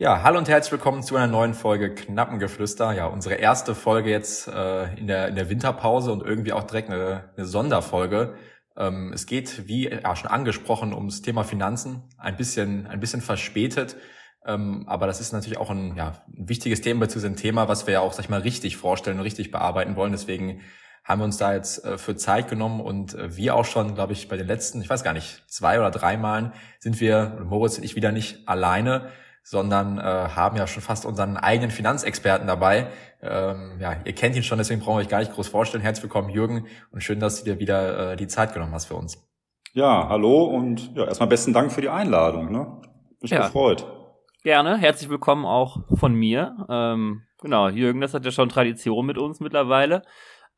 Ja, hallo und herzlich willkommen zu einer neuen Folge Knappengeflüster. Ja, unsere erste Folge jetzt in der Winterpause und irgendwie auch direkt eine Sonderfolge. Es geht, wie schon angesprochen, ums Thema Finanzen. Ein bisschen verspätet, aber das ist natürlich auch ein wichtiges Thema, beziehungsweise ein Thema, was wir ja auch, sag ich mal, richtig vorstellen und richtig bearbeiten wollen. Deswegen haben wir uns da jetzt für Zeit genommen und wir auch schon, glaube ich, bei den letzten, ich weiß gar nicht, 2 oder 3 Malen sind wir, Moritz und ich, wieder nicht alleine, sondern haben ja schon fast unseren eigenen Finanzexperten dabei. Ihr kennt ihn schon, deswegen brauchen wir euch gar nicht groß vorstellen. Herzlich willkommen, Jürgen, und schön, dass du dir wieder die Zeit genommen hast für uns. Ja, hallo und erstmal besten Dank für die Einladung. Ne? Mich gefreut. Gerne, herzlich willkommen auch von mir. Jürgen, das hat ja schon Tradition mit uns mittlerweile.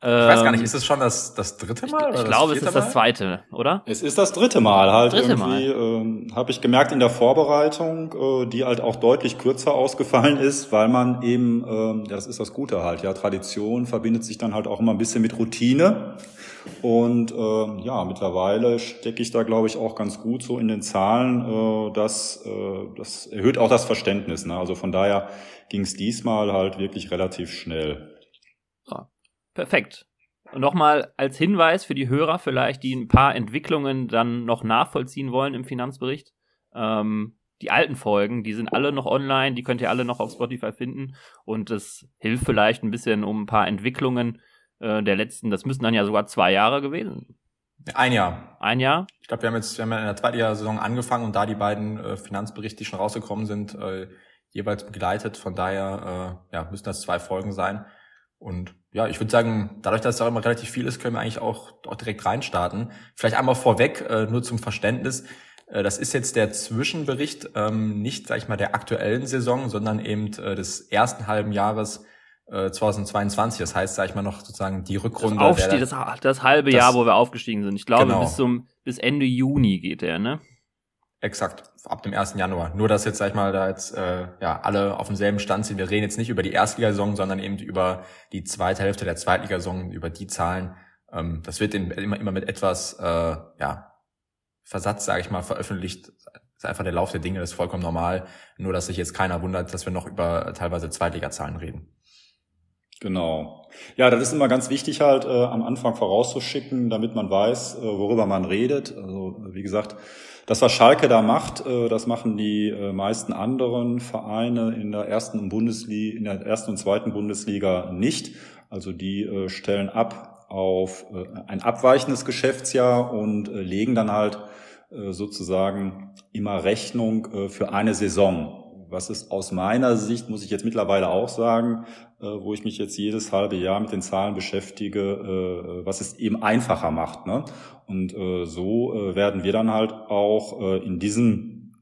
Ich weiß gar nicht, ist es schon das dritte Mal? Ich glaube, es ist das zweite, oder? Es ist das dritte Mal halt irgendwie. Habe ich gemerkt in der Vorbereitung, die halt auch deutlich kürzer ausgefallen ist, weil man eben, das ist das Gute halt, ja, Tradition verbindet sich dann halt auch immer ein bisschen mit Routine. Und mittlerweile stecke ich da, glaube ich, auch ganz gut so in den Zahlen. Das erhöht auch das Verständnis. Ne? Also von daher ging es diesmal halt wirklich relativ schnell. Ja. Perfekt. Und nochmal als Hinweis für die Hörer vielleicht, die ein paar Entwicklungen dann noch nachvollziehen wollen im Finanzbericht. Die alten Folgen, die sind alle noch online, die könnt ihr alle noch auf Spotify finden. Und das hilft vielleicht ein bisschen, um ein paar Entwicklungen der letzten, das müssen dann ja sogar 2 Jahre gewesen. Ein Jahr? Ich glaube, wir haben in der zweiten Saison angefangen und da die beiden Finanzberichte, die schon rausgekommen sind, jeweils begleitet. Von daher müssen das 2 Folgen sein. Und ja, ich würde sagen, dadurch, dass es auch immer relativ viel ist, können wir eigentlich auch direkt reinstarten. Vielleicht einmal vorweg, nur zum Verständnis. Das ist jetzt der Zwischenbericht, nicht, sag ich mal, der aktuellen Saison, sondern eben des ersten halben Jahres 2022. Das heißt, sag ich mal, noch sozusagen die Rückrunde. Das halbe Jahr, wo wir aufgestiegen sind. Ich glaube, genau. Bis Ende Juni geht der, ne? Exakt, ab dem 1. Januar. Nur, dass jetzt, sag ich mal, da jetzt alle auf demselben Stand sind. Wir reden jetzt nicht über die Erstligasaison, sondern eben über die zweite Hälfte der Zweitligasaison, über die Zahlen. Das wird immer mit etwas Versatz, sage ich mal, veröffentlicht. Das ist einfach der Lauf der Dinge, das ist vollkommen normal. Nur, dass sich jetzt keiner wundert, dass wir noch über teilweise Zweitligazahlen reden. Genau. Ja, das ist immer ganz wichtig halt, am Anfang vorauszuschicken, damit man weiß, worüber man redet. Also wie gesagt, das, was Schalke da macht, das machen die meisten anderen Vereine in der ersten und zweiten Bundesliga nicht. Also die stellen ab auf ein abweichendes Geschäftsjahr und legen dann halt sozusagen immer Rechnung für eine Saison. Was ist aus meiner Sicht, muss ich jetzt mittlerweile auch sagen, wo ich mich jetzt jedes halbe Jahr mit den Zahlen beschäftige, was es eben einfacher macht. Ne? Und so werden wir dann halt auch in diesem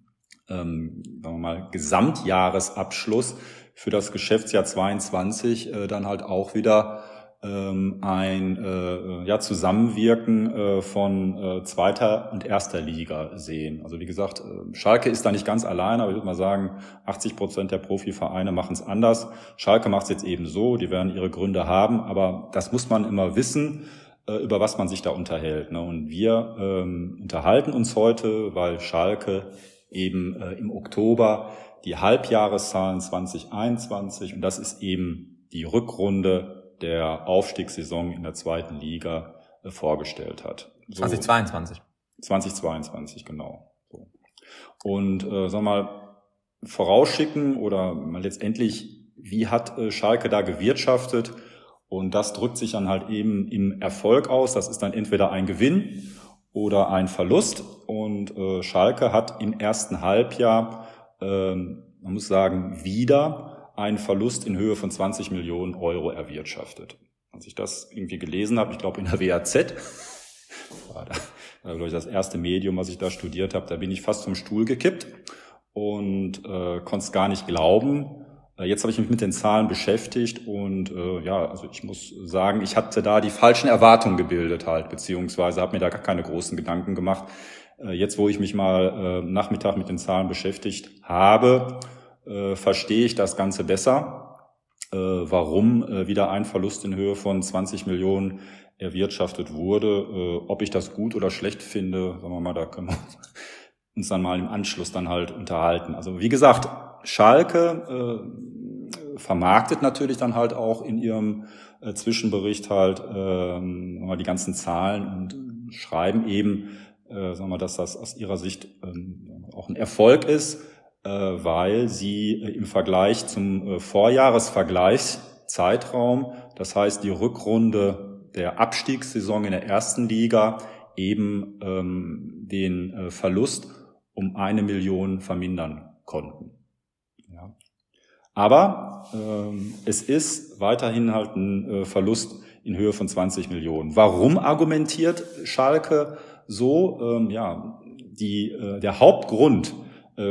Gesamtjahresabschluss für das Geschäftsjahr 22 dann halt auch wieder Zusammenwirken von zweiter und erster Liga sehen. Also wie gesagt, Schalke ist da nicht ganz allein, aber ich würde mal sagen, 80% der Profivereine machen es anders. Schalke macht es jetzt eben so, die werden ihre Gründe haben, aber das muss man immer wissen, über was man sich da unterhält. Ne? Und wir unterhalten uns heute, weil Schalke eben im Oktober die Halbjahreszahlen 2021, und das ist eben die Rückrunde der Aufstiegssaison in der zweiten Liga vorgestellt hat. So, 2022. 2022, genau. So. Und vorausschicken oder letztendlich, wie hat Schalke da gewirtschaftet? Und das drückt sich dann halt eben im Erfolg aus. Das ist dann entweder ein Gewinn oder ein Verlust. Und Schalke hat im ersten Halbjahr, man muss sagen, wieder einen Verlust in Höhe von 20 Millionen Euro erwirtschaftet. Als ich das irgendwie gelesen habe, ich glaube in der WAZ, war glaube ich das erste Medium, was ich da studiert habe, da bin ich fast vom Stuhl gekippt und konnte es gar nicht glauben. Jetzt habe ich mich mit den Zahlen beschäftigt und ich muss sagen, ich hatte da die falschen Erwartungen gebildet halt, beziehungsweise habe mir da gar keine großen Gedanken gemacht. Jetzt, wo ich mich mal Nachmittag mit den Zahlen beschäftigt habe, verstehe ich das Ganze besser, warum wieder ein Verlust in Höhe von 20 Millionen erwirtschaftet wurde. Ob ich das gut oder schlecht finde, sagen wir mal, da können wir uns dann mal im Anschluss dann halt unterhalten. Also wie gesagt, Schalke vermarktet natürlich dann halt auch in ihrem Zwischenbericht halt die ganzen Zahlen und schreiben eben, sagen wir, dass das aus ihrer Sicht auch ein Erfolg ist, weil sie im Vergleich zum Vorjahresvergleichszeitraum, das heißt die Rückrunde der Abstiegssaison in der ersten Liga, eben den Verlust um 1 Million vermindern konnten. Ja. Aber es ist weiterhin halt ein Verlust in Höhe von 20 Millionen. Warum argumentiert Schalke so? Der Hauptgrund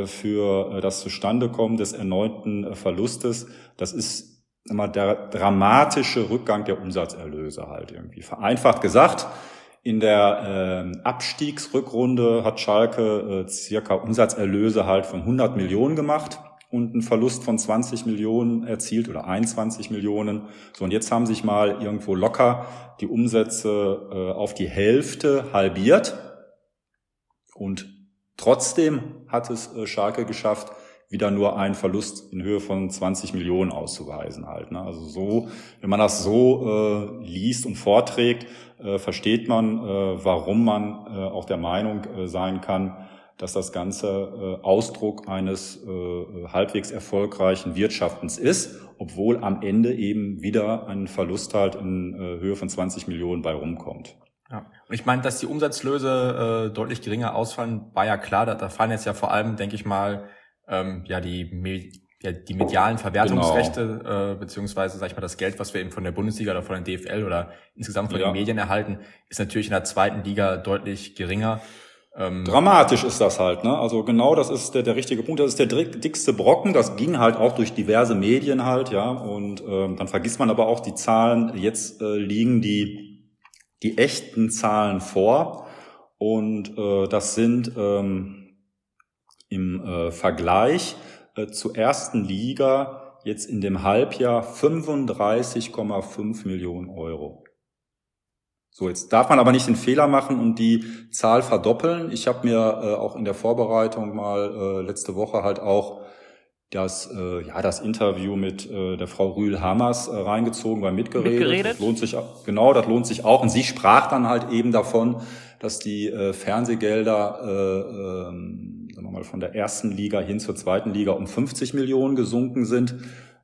für das Zustandekommen des erneuten Verlustes, das ist immer der dramatische Rückgang der Umsatzerlöse halt irgendwie. Vereinfacht gesagt, in der Abstiegsrückrunde hat Schalke circa Umsatzerlöse halt von 100 Millionen gemacht und einen Verlust von 20 Millionen erzielt oder 21 Millionen. So, und jetzt haben sich mal irgendwo locker die Umsätze auf die Hälfte halbiert. Und trotzdem hat es Schalke geschafft, wieder nur einen Verlust in Höhe von 20 Millionen auszuweisen halt. Ne? Also so, wenn man das so liest und vorträgt, versteht man, warum man auch der Meinung sein kann, dass das Ganze Ausdruck eines halbwegs erfolgreichen Wirtschaftens ist, obwohl am Ende eben wieder ein Verlust halt in Höhe von 20 Millionen bei rumkommt. Ja. Und ich meine, dass die Umsatzlöse deutlich geringer ausfallen, war ja klar. Da fallen jetzt ja vor allem, denke ich mal, die medialen Verwertungsrechte, genau, beziehungsweise, sag ich mal, das Geld, was wir eben von der Bundesliga oder von der DFL oder insgesamt von den Medien erhalten, ist natürlich in der zweiten Liga deutlich geringer. Dramatisch ist das halt, ne? Also genau, das ist der richtige Punkt. Das ist der dickste Brocken. Das ging halt auch durch diverse Medien halt, ja. Und dann vergisst man aber auch die Zahlen. Jetzt liegen die echten Zahlen vor. Und das sind im Vergleich zur ersten Liga jetzt in dem Halbjahr 35,5 Millionen Euro. So, jetzt darf man aber nicht den Fehler machen und die Zahl verdoppeln. Ich habe mir auch in der Vorbereitung mal letzte Woche halt auch das Interview mit der Frau Rühl-Hamers reingezogen, weil mitgeredet. Das lohnt sich auch. Und sie sprach dann halt eben davon, dass die Fernsehgelder von der ersten Liga hin zur zweiten Liga um 50 Millionen gesunken sind.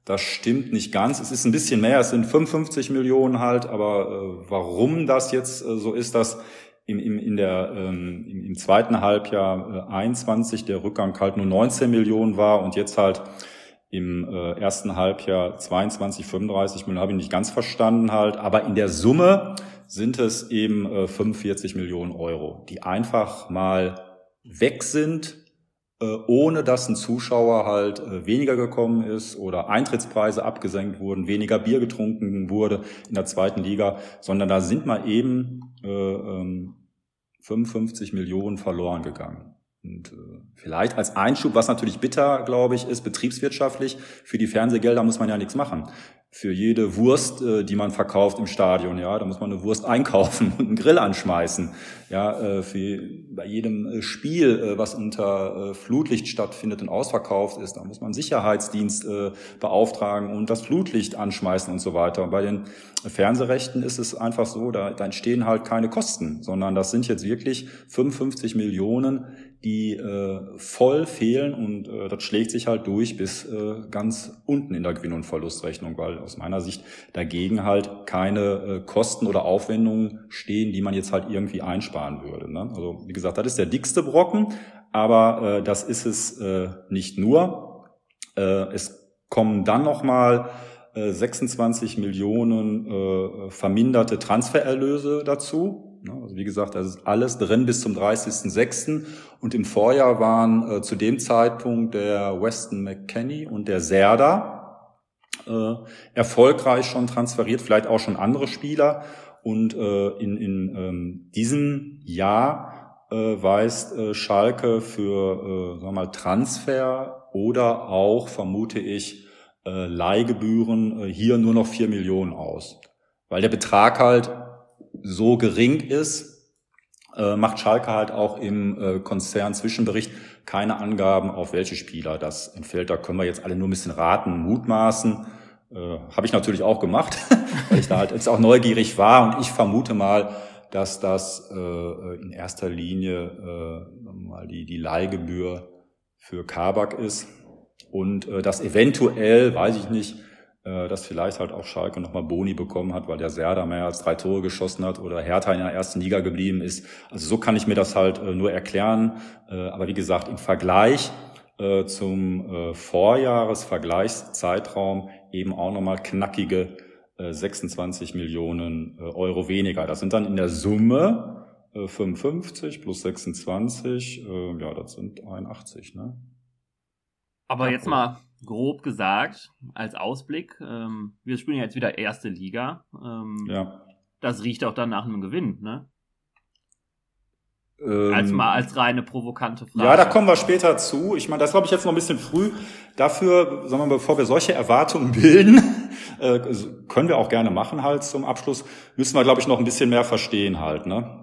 Das stimmt nicht ganz. Es ist ein bisschen mehr, es sind 55 Millionen halt. Aber warum das jetzt so ist, dass im zweiten Halbjahr 21 der Rückgang halt nur 19 Millionen war und jetzt halt im ersten Halbjahr 22, 35 Millionen, habe ich nicht ganz verstanden halt. Aber in der Summe sind es eben 45 Millionen Euro, die einfach mal weg sind, ohne dass ein Zuschauer halt weniger gekommen ist oder Eintrittspreise abgesenkt wurden, weniger Bier getrunken wurde in der zweiten Liga, sondern da sind mal eben 55 Millionen verloren gegangen. Und vielleicht als Einschub, was natürlich bitter, glaube ich, ist, betriebswirtschaftlich, für die Fernsehgelder muss man ja nichts machen. Für jede Wurst, die man verkauft im Stadion, ja, da muss man eine Wurst einkaufen und einen Grill anschmeißen. Ja, bei jedem Spiel, was unter Flutlicht stattfindet und ausverkauft ist, da muss man Sicherheitsdienst beauftragen und das Flutlicht anschmeißen und so weiter. Und bei den Fernsehrechten ist es einfach so, da entstehen halt keine Kosten, sondern das sind jetzt wirklich 55 Millionen, die voll fehlen, und das schlägt sich halt durch bis ganz unten in der Gewinn- und Verlustrechnung, weil aus meiner Sicht dagegen halt keine Kosten oder Aufwendungen stehen, die man jetzt halt irgendwie einsparen würde. Ne? Also wie gesagt, das ist der dickste Brocken, aber das ist es nicht nur. Es kommen dann nochmal 26 Millionen verminderte Transfererlöse dazu. Also wie gesagt, das ist alles drin bis zum 30.06. Und im Vorjahr waren zu dem Zeitpunkt der Weston McKennie und der Serdar erfolgreich schon transferiert, vielleicht auch schon andere Spieler. Und in diesem Jahr weist Schalke für Transfer oder auch, vermute ich, Leihgebühren hier nur noch 4 Millionen aus, weil der Betrag halt so gering ist, macht Schalke halt auch im Konzernzwischenbericht keine Angaben, auf welche Spieler das entfällt. Da können wir jetzt alle nur ein bisschen raten, mutmaßen. Habe ich natürlich auch gemacht, weil ich da halt jetzt auch neugierig war. Und ich vermute mal, dass das in erster Linie mal die Leihgebühr für Kabak ist. Und dass eventuell, weiß ich nicht, dass vielleicht halt auch Schalke nochmal Boni bekommen hat, weil der Serdar mehr als 3 Tore geschossen hat oder Hertha in der ersten Liga geblieben ist. Also so kann ich mir das halt nur erklären. Aber wie gesagt, im Vergleich zum Vorjahresvergleichszeitraum eben auch nochmal knackige 26 Millionen Euro weniger. Das sind dann in der Summe 55 plus 26, ja, das sind 81, ne? Aber jetzt mal grob gesagt, als Ausblick, wir spielen ja jetzt wieder erste Liga. Ja. Das riecht auch dann nach einem Gewinn, ne? Als reine provokante Frage. Ja, da kommen wir später zu. Ich meine, das glaube ich jetzt noch ein bisschen früh. Dafür, sagen wir mal, bevor wir solche Erwartungen bilden, können wir auch gerne machen halt zum Abschluss, müssen wir, glaube ich, noch ein bisschen mehr verstehen halt, ne?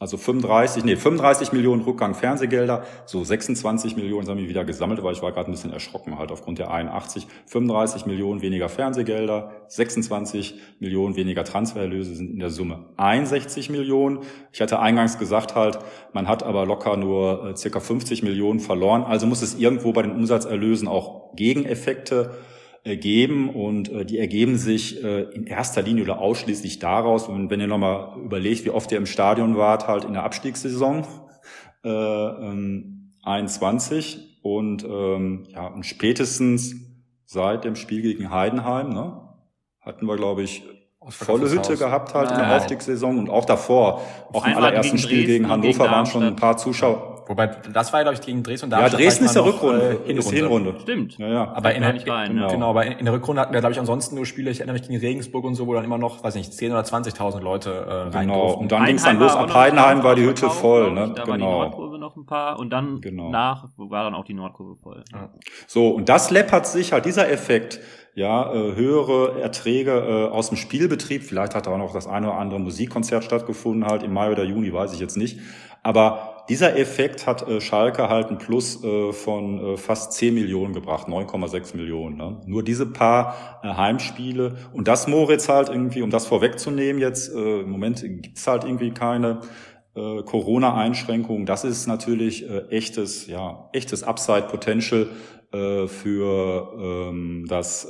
Also 35 Millionen Rückgang Fernsehgelder, so 26 Millionen haben wir wieder gesammelt, weil ich war gerade ein bisschen erschrocken halt aufgrund der 81. 35 Millionen weniger Fernsehgelder, 26 Millionen weniger Transfererlöse sind in der Summe 61 Millionen. Ich hatte eingangs gesagt halt, man hat aber locker nur circa 50 Millionen verloren, also muss es irgendwo bei den Umsatzerlösen auch Gegeneffekte geben und die ergeben sich in erster Linie oder ausschließlich daraus, und wenn ihr nochmal überlegt, wie oft ihr im Stadion wart, halt in der Abstiegssaison 21 und ja, und spätestens seit dem Spiel gegen Heidenheim, ne, hatten wir, glaube ich, volle Hütte gehabt halt in der Aufstiegssaison und auch davor, auch im allerersten Spiel gegen Hannover waren schon ein paar Zuschauer. Wobei, das war, glaube ich, gegen Dresden. Ja, Dresden ist der Rückrunde, Hinrunde. Stimmt. Ja, ja. Aber in der Rückrunde hatten wir, glaube ich, ansonsten nur Spiele, ich erinnere mich, gegen Regensburg und so, wo dann immer noch, weiß nicht, 10.000 oder 20.000 Leute rein durften. Genau, und dann ging es dann los, ab Heidenheim war die Hütte voll, ne? Da war die Nordkurve noch ein paar und dann nach war dann auch die Nordkurve voll. Ja. So, und das läppert sich halt, dieser Effekt, ja, höhere Erträge aus dem Spielbetrieb, vielleicht hat da auch noch das eine oder andere Musikkonzert stattgefunden, halt im Mai oder Juni, weiß ich jetzt nicht, aber dieser Effekt hat Schalke halt einen Plus von fast 10 Millionen gebracht, 9,6 Millionen. Ne? Nur diese paar Heimspiele. Und das, Moritz, halt irgendwie, um das vorwegzunehmen jetzt, im Moment gibt's halt irgendwie keine Corona-Einschränkungen. Das ist natürlich echtes Upside-Potential für das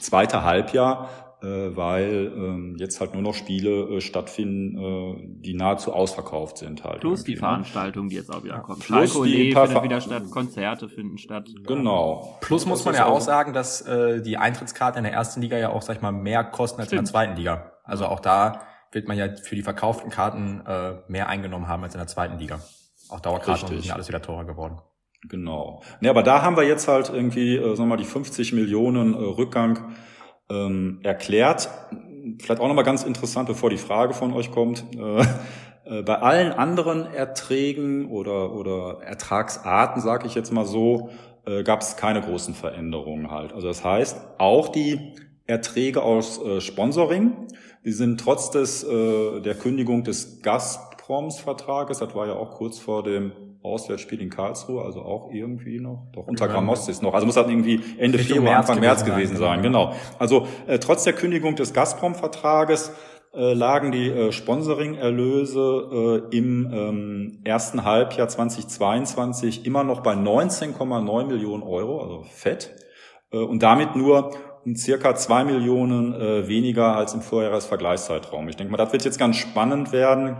zweite Halbjahr. Weil jetzt halt nur noch Spiele stattfinden, die nahezu ausverkauft sind halt. Plus die Veranstaltungen, die jetzt auch wieder kommen. Schalke findet wieder statt, Konzerte finden statt. Genau. Plus muss man ja auch sagen, dass die Eintrittskarten in der ersten Liga ja auch, sag ich mal, mehr kosten als in der zweiten Liga. Also auch da wird man ja für die verkauften Karten mehr eingenommen haben als in der zweiten Liga. Auch Dauerkarten sind alles wieder teurer geworden. Genau. Ne, aber da haben wir jetzt halt irgendwie, sagen wir mal, die 50 Millionen Rückgang erklärt. Vielleicht auch nochmal ganz interessant, bevor die Frage von euch kommt. Bei allen anderen Erträgen oder Ertragsarten, sage ich jetzt mal so, gab es keine großen Veränderungen halt. Also das heißt, auch die Erträge aus Sponsoring, die sind trotz der Kündigung des Gazproms-Vertrages, das war ja auch kurz vor dem Auswärtsspiel in Karlsruhe, also auch irgendwie noch, doch unter Gramostis noch, also muss das irgendwie Ende Februar, Anfang März gewesen sein, genau. Also trotz der Kündigung des Gazprom-Vertrages lagen die Sponsoring-Erlöse im ersten Halbjahr 2022 immer noch bei 19,9 Millionen Euro, also fett, und damit nur um circa 2 Millionen weniger als im Vorjahresvergleichszeitraum. Ich denke mal, das wird jetzt ganz spannend werden,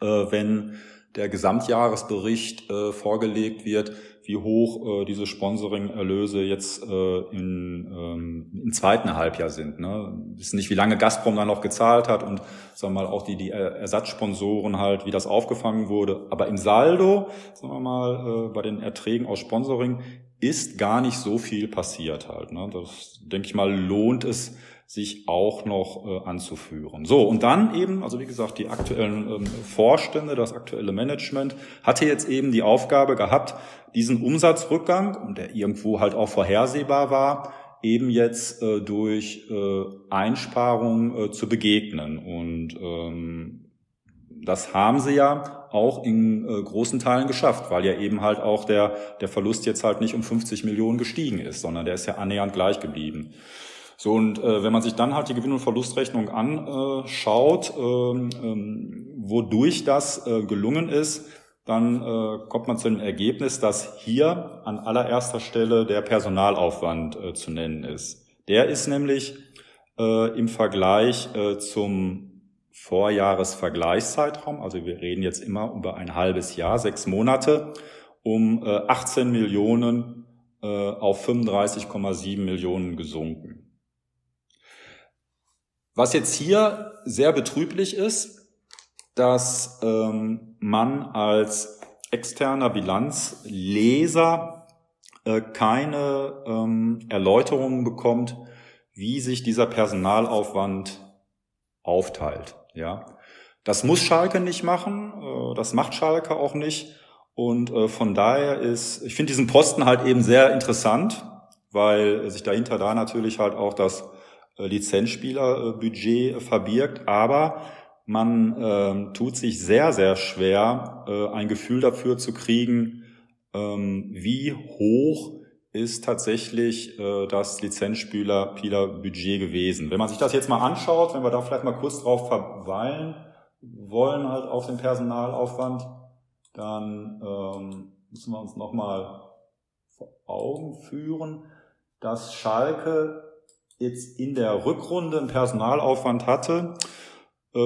wenn der Gesamtjahresbericht vorgelegt wird, wie hoch diese Sponsoring-Erlöse jetzt im zweiten Halbjahr sind. Ne? Wissen nicht, wie lange Gazprom da noch gezahlt hat und sagen wir mal auch die Ersatzsponsoren halt, wie das aufgefangen wurde. Aber im Saldo, sagen wir mal, bei den Erträgen aus Sponsoring ist gar nicht so viel passiert halt. Ne? Das, denke ich mal, lohnt es, sich auch noch anzuführen. So, und dann eben, also wie gesagt, die aktuellen Vorstände, das aktuelle Management hatte jetzt eben die Aufgabe gehabt, diesen Umsatzrückgang, und der irgendwo halt auch vorhersehbar war, eben jetzt durch Einsparungen zu begegnen. Und das haben sie ja auch in großen Teilen geschafft, weil ja eben halt auch der Verlust jetzt halt nicht um 50 Millionen gestiegen ist, sondern der ist ja annähernd gleich geblieben. So, und wenn man sich dann halt die Gewinn- und Verlustrechnung anschaut, wodurch das gelungen ist, dann kommt man zu dem Ergebnis, dass hier an allererster Stelle der Personalaufwand zu nennen ist. Der ist nämlich im Vergleich zum Vorjahresvergleichszeitraum, also wir reden jetzt immer über ein halbes Jahr, 6 Monate, um 18 Millionen auf 35,7 Millionen gesunken. Was jetzt hier sehr betrüblich ist, dass man als externer Bilanzleser keine Erläuterungen bekommt, wie sich dieser Personalaufwand aufteilt. Ja, das muss Schalke nicht machen, das macht Schalke auch nicht. Und von daher ist, ich finde diesen Posten halt eben sehr interessant, weil sich dahinter da natürlich halt auch das Lizenzspielerbudget verbirgt, aber man tut sich sehr, sehr schwer, ein Gefühl dafür zu kriegen, wie hoch ist tatsächlich das Lizenzspielerbudget gewesen. Wenn man sich das jetzt mal anschaut, wenn wir da vielleicht mal kurz drauf verweilen wollen, halt auf den Personalaufwand, dann müssen wir uns nochmal vor Augen führen, dass Schalke jetzt in der Rückrunde einen Personalaufwand hatte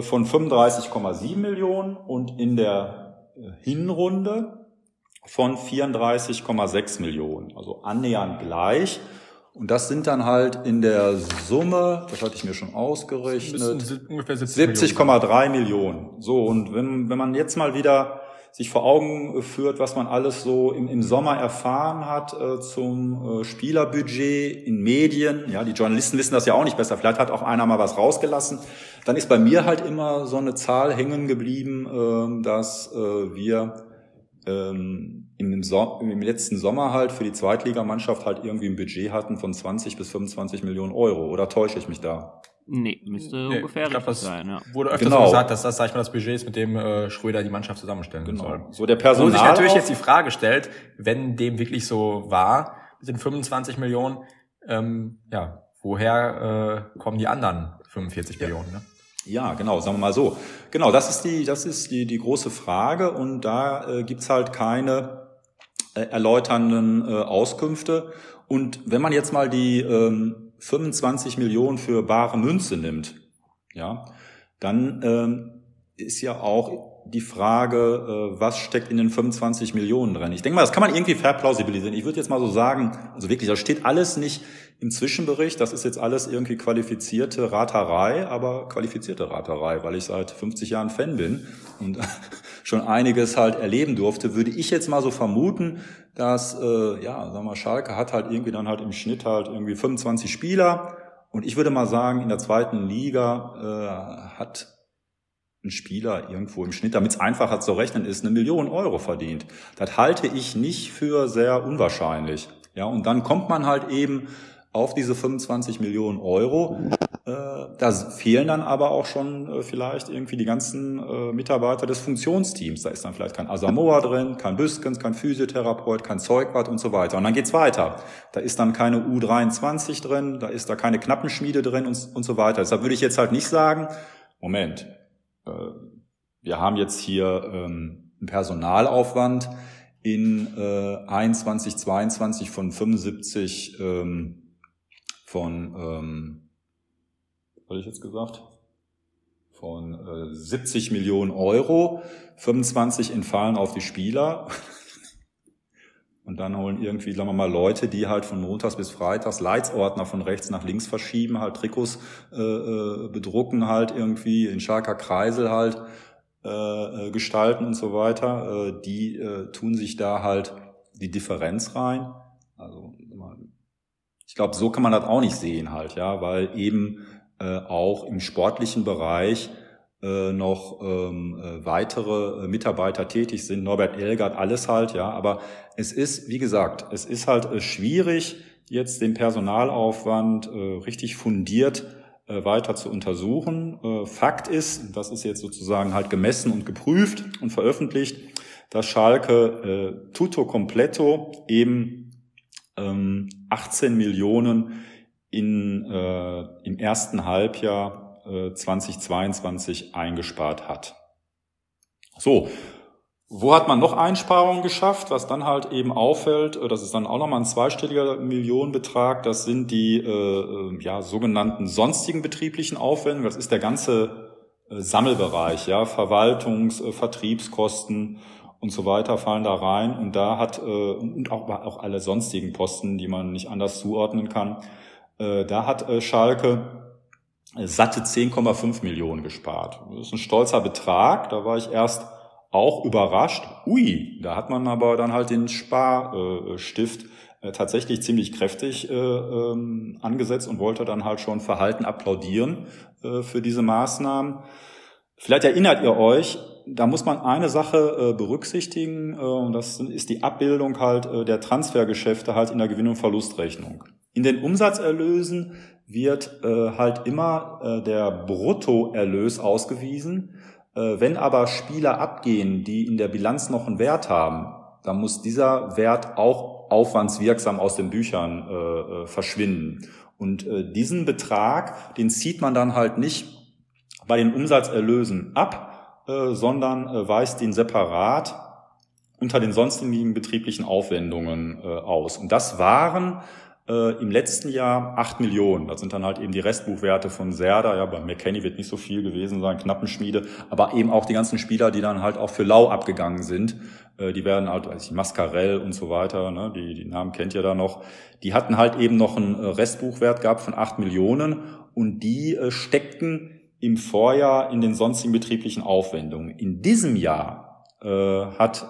von 35,7 Millionen und in der Hinrunde von 34,6 Millionen, also annähernd gleich. Und das sind dann halt in der Summe, das hatte ich mir schon ausgerechnet, 70,3 Millionen. So, und wenn man jetzt mal wieder sich vor Augen führt, was man alles so im Sommer erfahren hat zum Spielerbudget in Medien. Ja, die Journalisten wissen das ja auch nicht besser. Vielleicht hat auch einer mal was rausgelassen. Dann ist bei mir halt immer so eine Zahl hängen geblieben, dass wir im letzten Sommer halt für die Zweitligamannschaft halt irgendwie ein Budget hatten von 20 bis 25 Millionen Euro. Oder täusche ich mich da? Nee, müsste ungefähr richtig sein, ja. Wurde öfters so gesagt, dass das, sag ich mal, das Budget ist, mit dem Schröder die Mannschaft zusammenstellen soll. So, der Personal. Wo sich natürlich jetzt die Frage stellt, wenn dem wirklich so war, sind 25 Millionen, ja, woher kommen die anderen 45 Millionen, ne? Ja, genau, sagen wir mal so. Genau, das ist die große Frage, und da gibt's halt keine erläuternden Auskünfte. Und wenn man jetzt mal die 25 Millionen für bare Münze nimmt, ja, dann ist ja auch die Frage, was steckt in den 25 Millionen drin? Ich denke mal, das kann man irgendwie verplausibilisieren. Ich würde jetzt mal so sagen, also wirklich, das steht alles nicht im Zwischenbericht, das ist jetzt alles irgendwie qualifizierte Raterei, aber qualifizierte Raterei, weil ich seit 50 Jahren Fan bin und schon einiges halt erleben durfte, würde ich jetzt mal so vermuten, dass, ja, sagen wir, Schalke hat halt irgendwie dann halt im Schnitt halt irgendwie 25 Spieler, und ich würde mal sagen, in der zweiten Liga hat ein Spieler irgendwo im Schnitt, damit es einfacher zu rechnen ist, 1 Million Euro verdient. Das halte ich nicht für sehr unwahrscheinlich. Ja, und dann kommt man halt eben auf diese 25 Millionen Euro. Da fehlen dann aber auch schon vielleicht irgendwie die ganzen Mitarbeiter des Funktionsteams. Da ist dann vielleicht kein Asamoah drin, kein Büskens, kein Physiotherapeut, kein Zeugwart und so weiter. Und dann geht's weiter. Da ist dann keine U23 drin, da ist da keine Knappenschmiede drin und so weiter. Deshalb würde ich jetzt halt nicht sagen, Moment, wir haben jetzt hier einen Personalaufwand in 21, 22 von 75 was hatte ich jetzt gesagt? Von 70 Millionen Euro, 25 entfallen auf die Spieler. Und dann holen irgendwie, sagen wir mal, Leute, die halt von montags bis freitags Leitsordner von rechts nach links verschieben, halt Trikots bedrucken, halt irgendwie in Schalker Kreisel halt gestalten und so weiter. Die tun sich da halt die Differenz rein. Also ich glaube, so kann man das auch nicht sehen halt, ja, weil eben auch im sportlichen Bereich noch weitere Mitarbeiter tätig sind, Norbert Elgert, alles halt, ja, aber es ist, wie gesagt, es ist halt schwierig, jetzt den Personalaufwand richtig fundiert weiter zu untersuchen. Fakt ist, und das ist jetzt sozusagen halt gemessen und geprüft und veröffentlicht, dass Schalke tutto completo eben 18 Millionen im ersten Halbjahr 2022 eingespart hat. So, wo hat man noch Einsparungen geschafft? Was dann halt eben auffällt, das ist dann auch nochmal ein zweistelliger Millionenbetrag, das sind die sogenannten sonstigen betrieblichen Aufwendungen. Das ist der ganze Sammelbereich, ja, Verwaltungs-, Vertriebskosten und so weiter fallen da rein. Und da hat und auch alle sonstigen Posten, die man nicht anders zuordnen kann, da hat Schalke satte 10,5 Millionen gespart. Das ist ein stolzer Betrag, da war ich erst auch überrascht. Ui, da hat man aber dann halt den Sparstift tatsächlich ziemlich kräftig angesetzt und wollte dann halt schon verhalten applaudieren für diese Maßnahmen. Vielleicht erinnert ihr euch, da muss man eine Sache berücksichtigen, und das ist die Abbildung halt der Transfergeschäfte halt in der Gewinn- und Verlustrechnung. In den Umsatzerlösen wird halt immer der Bruttoerlös ausgewiesen. Wenn aber Spieler abgehen, die in der Bilanz noch einen Wert haben, dann muss dieser Wert auch aufwandswirksam aus den Büchern verschwinden. Und diesen Betrag, den zieht man dann halt nicht bei den Umsatzerlösen ab, sondern weist ihn separat unter den sonstigen betrieblichen Aufwendungen aus. Und das waren im letzten Jahr 8 Millionen. Das sind dann halt eben die Restbuchwerte von Serdar. Ja, bei McKennie wird nicht so viel gewesen sein, Knappenschmiede. Aber eben auch die ganzen Spieler, die dann halt auch für lau abgegangen sind. Die werden halt, also Mascarell und so weiter, ne, die Namen kennt ihr da noch. Die hatten halt eben noch einen Restbuchwert gehabt von 8 Millionen. Und die steckten im Vorjahr in den sonstigen betrieblichen Aufwendungen. In diesem Jahr hat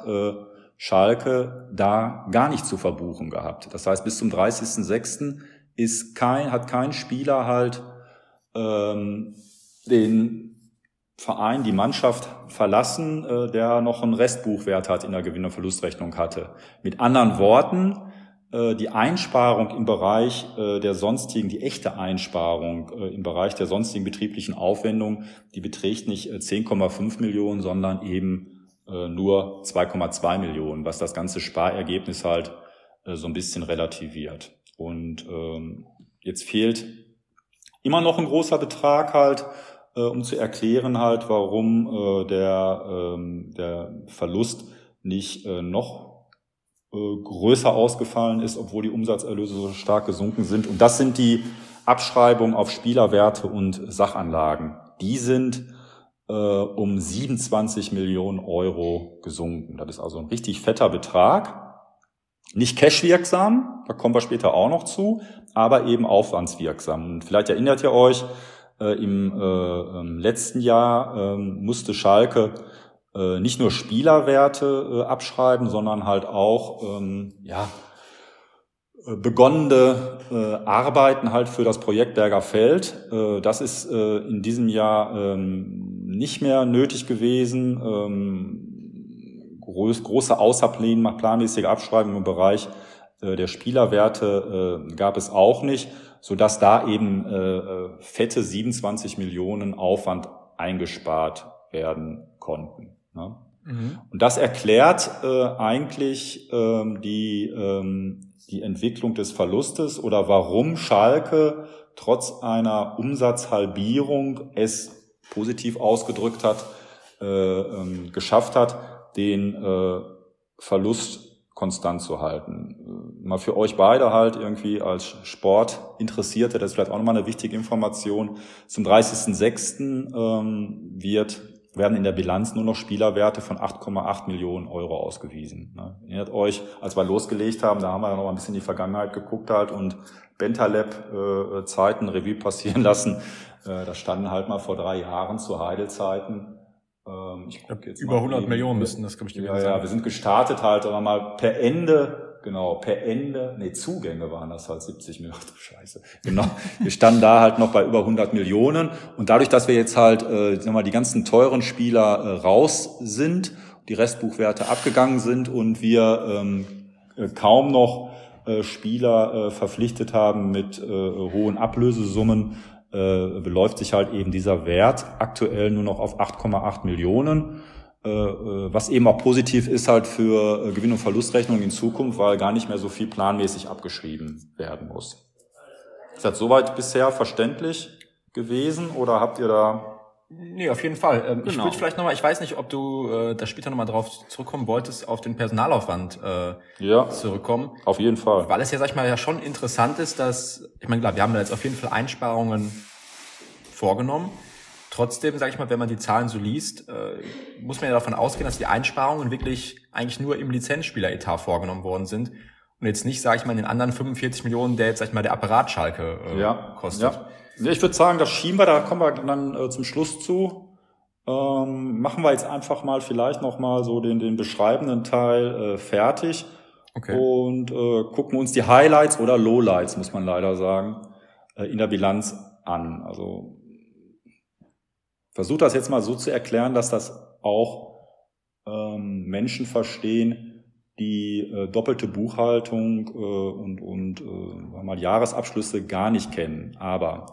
Schalke da gar nicht zu verbuchen gehabt. Das heißt, bis zum 30.06. hat kein Spieler halt den Verein, die Mannschaft verlassen, der noch einen Restbuchwert hat in der Gewinn- und Verlustrechnung hatte. Mit anderen Worten, die Einsparung im Bereich der sonstigen, die echte Einsparung im Bereich der sonstigen betrieblichen Aufwendung, die beträgt nicht 10,5 Millionen, sondern eben nur 2,2 Millionen, was das ganze Sparergebnis halt so ein bisschen relativiert. Und jetzt fehlt immer noch ein großer Betrag halt, um zu erklären halt, warum der Verlust nicht noch größer ausgefallen ist, obwohl die Umsatzerlöse so stark gesunken sind. Und das sind die Abschreibungen auf Spielerwerte und Sachanlagen. Die sind um 27 Millionen Euro gesunken. Das ist also ein richtig fetter Betrag. Nicht cashwirksam, da kommen wir später auch noch zu, aber eben aufwandswirksam. Und vielleicht erinnert ihr euch, im letzten Jahr musste Schalke nicht nur Spielerwerte abschreiben, sondern halt auch begonnene Arbeiten halt für das Projekt Berger Feld. Das ist in diesem Jahr nicht mehr nötig gewesen. Große außerplanmäßige Abschreibungen im Bereich der Spielerwerte gab es auch nicht, sodass da eben fette 27 Millionen Aufwand eingespart werden konnten. Ne? Mhm. Und das erklärt eigentlich die Entwicklung des Verlustes oder warum Schalke trotz einer Umsatzhalbierung es positiv ausgedrückt hat, geschafft hat, den Verlust konstant zu halten. Mal für euch beide halt irgendwie als Sportinteressierte, das ist vielleicht auch nochmal eine wichtige Information. Zum 30.06. werden in der Bilanz nur noch Spielerwerte von 8,8 Millionen Euro ausgewiesen. Ne? Erinnert euch, als wir losgelegt haben, da haben wir ja noch mal ein bisschen in die Vergangenheit geguckt halt und Bentaleb-Zeiten Revue passieren lassen. Da standen halt mal vor 3 Jahren zu Heidel-Zeiten. Ich guck jetzt über 100 Millionen müssten das, glaube ich, gewesen sein. Ja, wir sind gestartet halt, aber mal Zugänge waren das halt 70 Millionen. Ach, Scheiße. Genau. Wir standen da halt noch bei über 100 Millionen. Und dadurch, dass wir jetzt halt, die ganzen teuren Spieler raus sind, die Restbuchwerte abgegangen sind und wir kaum noch Spieler verpflichtet haben mit hohen Ablösesummen, beläuft sich halt eben dieser Wert aktuell nur noch auf 8,8 Millionen. Was eben auch positiv ist halt für Gewinn- und Verlustrechnungen in Zukunft, weil gar nicht mehr so viel planmäßig abgeschrieben werden muss. Ist das soweit bisher verständlich gewesen oder habt ihr da... Nee, auf jeden Fall. Genau. Ich würde vielleicht nochmal, ich weiß nicht, ob du da später nochmal drauf zurückkommen wolltest, auf den Personalaufwand zurückkommen. Auf jeden Fall. Weil es ja, sag ich mal, ja schon interessant ist, dass, ich meine, klar, wir haben da jetzt auf jeden Fall Einsparungen vorgenommen. Trotzdem, sag ich mal, wenn man die Zahlen so liest, muss man ja davon ausgehen, dass die Einsparungen wirklich eigentlich nur im Lizenzspieleretat vorgenommen worden sind und jetzt nicht, sag ich mal, in den anderen 45 Millionen, der jetzt, sag ich mal, der Apparat Schalke kostet. Ja. Ich würde sagen, das schieben wir, da kommen wir dann zum Schluss zu. Machen wir jetzt einfach mal vielleicht nochmal so den beschreibenden Teil fertig. Okay. Und gucken uns die Highlights oder Lowlights, muss man leider sagen, in der Bilanz an. Also versuch das jetzt mal so zu erklären, dass das auch Menschen verstehen, die doppelte Buchhaltung und Jahresabschlüsse gar nicht kennen. Aber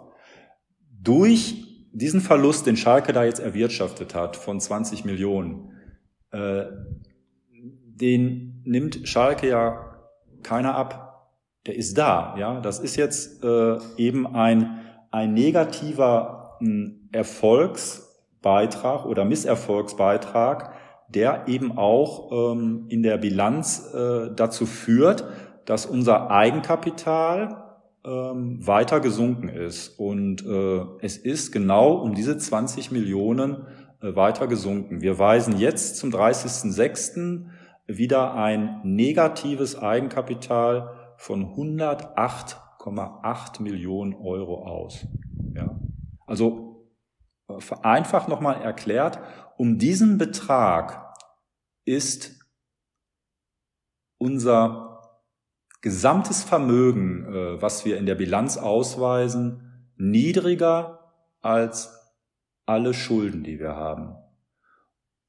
durch diesen Verlust, den Schalke da jetzt erwirtschaftet hat von 20 Millionen, den nimmt Schalke ja keiner ab. Der ist da. Ja, das ist jetzt eben ein negativer Erfolgsbeitrag oder Misserfolgsbeitrag, der eben auch in der Bilanz dazu führt, dass unser Eigenkapital weiter gesunken ist. Und es ist genau um diese 20 Millionen weiter gesunken. Wir weisen jetzt zum 30.06. wieder ein negatives Eigenkapital von 108,8 Millionen Euro aus. Ja. Also vereinfacht nochmal erklärt, um diesen Betrag ist unser gesamtes Vermögen, was wir in der Bilanz ausweisen, niedriger als alle Schulden, die wir haben.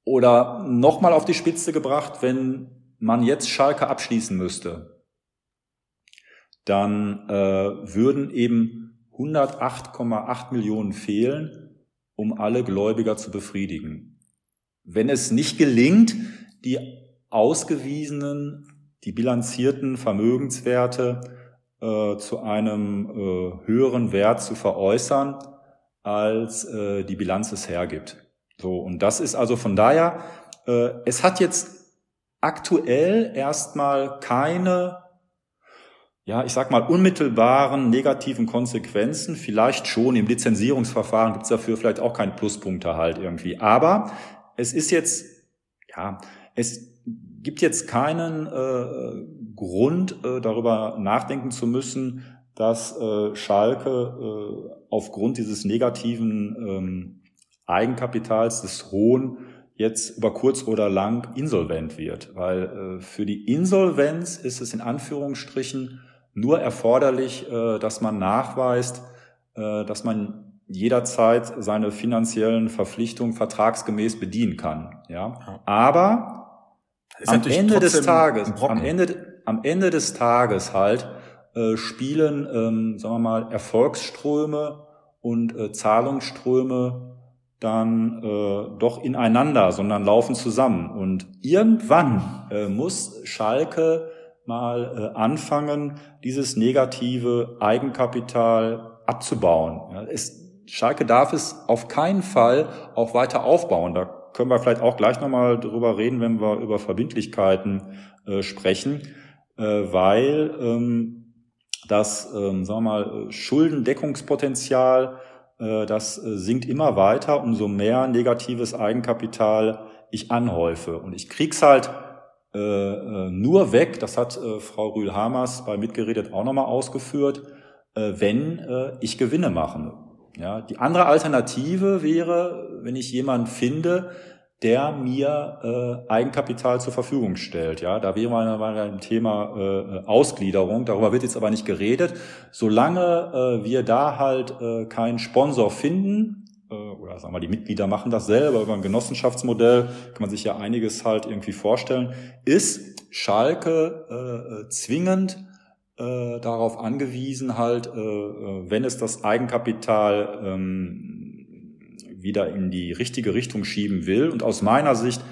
Oder nochmal auf die Spitze gebracht, wenn man jetzt Schalke abschließen müsste, dann würden eben 108,8 Millionen fehlen, um alle Gläubiger zu befriedigen. Wenn es nicht gelingt, die ausgewiesenen, die bilanzierten Vermögenswerte zu einem höheren Wert zu veräußern, als die Bilanz es hergibt. So, und das ist also von daher, es hat jetzt aktuell erstmal keine, ja, ich sag mal, unmittelbaren negativen Konsequenzen, vielleicht schon im Lizenzierungsverfahren gibt's dafür vielleicht auch keinen Pluspunkte halt irgendwie. Aber es ist jetzt, ja, es gibt jetzt keinen Grund, darüber nachdenken zu müssen, dass Schalke aufgrund dieses negativen Eigenkapitals, des hohen, jetzt über kurz oder lang insolvent wird. Weil für die Insolvenz ist es in Anführungsstrichen nur erforderlich, dass man nachweist, dass man jederzeit seine finanziellen Verpflichtungen vertragsgemäß bedienen kann. Ja, aber am Ende des Tages halt spielen, sagen wir mal, Erfolgsströme und Zahlungsströme dann doch ineinander, sondern laufen zusammen. Und irgendwann muss Schalke mal anfangen, dieses negative Eigenkapital abzubauen. Ja, Schalke darf es auf keinen Fall auch weiter aufbauen. Da können wir vielleicht auch gleich nochmal drüber reden, wenn wir über Verbindlichkeiten sprechen, weil das, sagen wir mal, Schuldendeckungspotenzial, das sinkt immer weiter, umso mehr negatives Eigenkapital ich anhäufe. Und ich krieg's halt nur weg, das hat Frau Rühl-Hamers bei Mitgeredet auch nochmal ausgeführt, wenn ich Gewinne mache. Ja, die andere Alternative wäre, wenn ich jemanden finde, der mir Eigenkapital zur Verfügung stellt. Ja, da wäre man beim Thema Ausgliederung. Darüber wird jetzt aber nicht geredet. Solange wir da halt keinen Sponsor finden, oder sagen wir, die Mitglieder machen das selber über ein Genossenschaftsmodell, kann man sich ja einiges halt irgendwie vorstellen, ist Schalke zwingend darauf angewiesen, halt, wenn es das Eigenkapital wieder in die richtige Richtung schieben will. Und aus meiner Sicht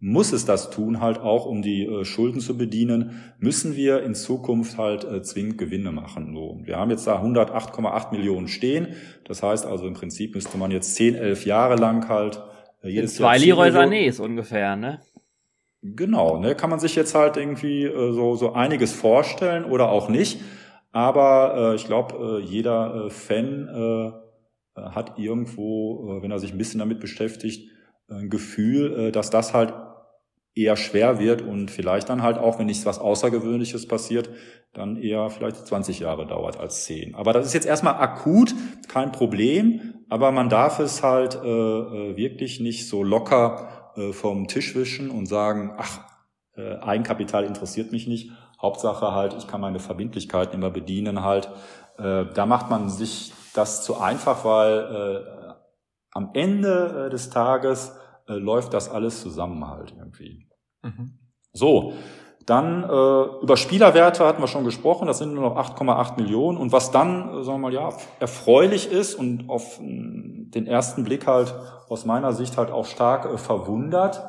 muss es das tun, halt auch um die Schulden zu bedienen, müssen wir in Zukunft halt zwingend Gewinne machen. So. Wir haben jetzt da 108,8 Millionen stehen. Das heißt also, im Prinzip müsste man jetzt 10, 11 Jahre lang halt jedes Jahr... 2 Leroy Sanés ungefähr, ne? Genau, ne? Kann man sich jetzt halt irgendwie so einiges vorstellen oder auch nicht. Aber ich glaube, jeder Fan hat irgendwo, wenn er sich ein bisschen damit beschäftigt, ein Gefühl, dass das halt eher schwer wird und vielleicht dann halt auch, wenn nichts was Außergewöhnliches passiert, dann eher vielleicht 20 Jahre dauert als 10. Aber das ist jetzt erstmal akut, kein Problem, aber man darf es halt wirklich nicht so locker vom Tisch wischen und sagen, Eigenkapital interessiert mich nicht, Hauptsache halt, ich kann meine Verbindlichkeiten immer bedienen halt. Da macht man sich das zu einfach, weil am Ende des Tages läuft das alles zusammen halt irgendwie. Mhm. So, dann über Spielerwerte hatten wir schon gesprochen, das sind nur noch 8,8 Millionen. Und was dann, sagen wir mal, ja, erfreulich ist und auf den ersten Blick halt aus meiner Sicht halt auch stark verwundert,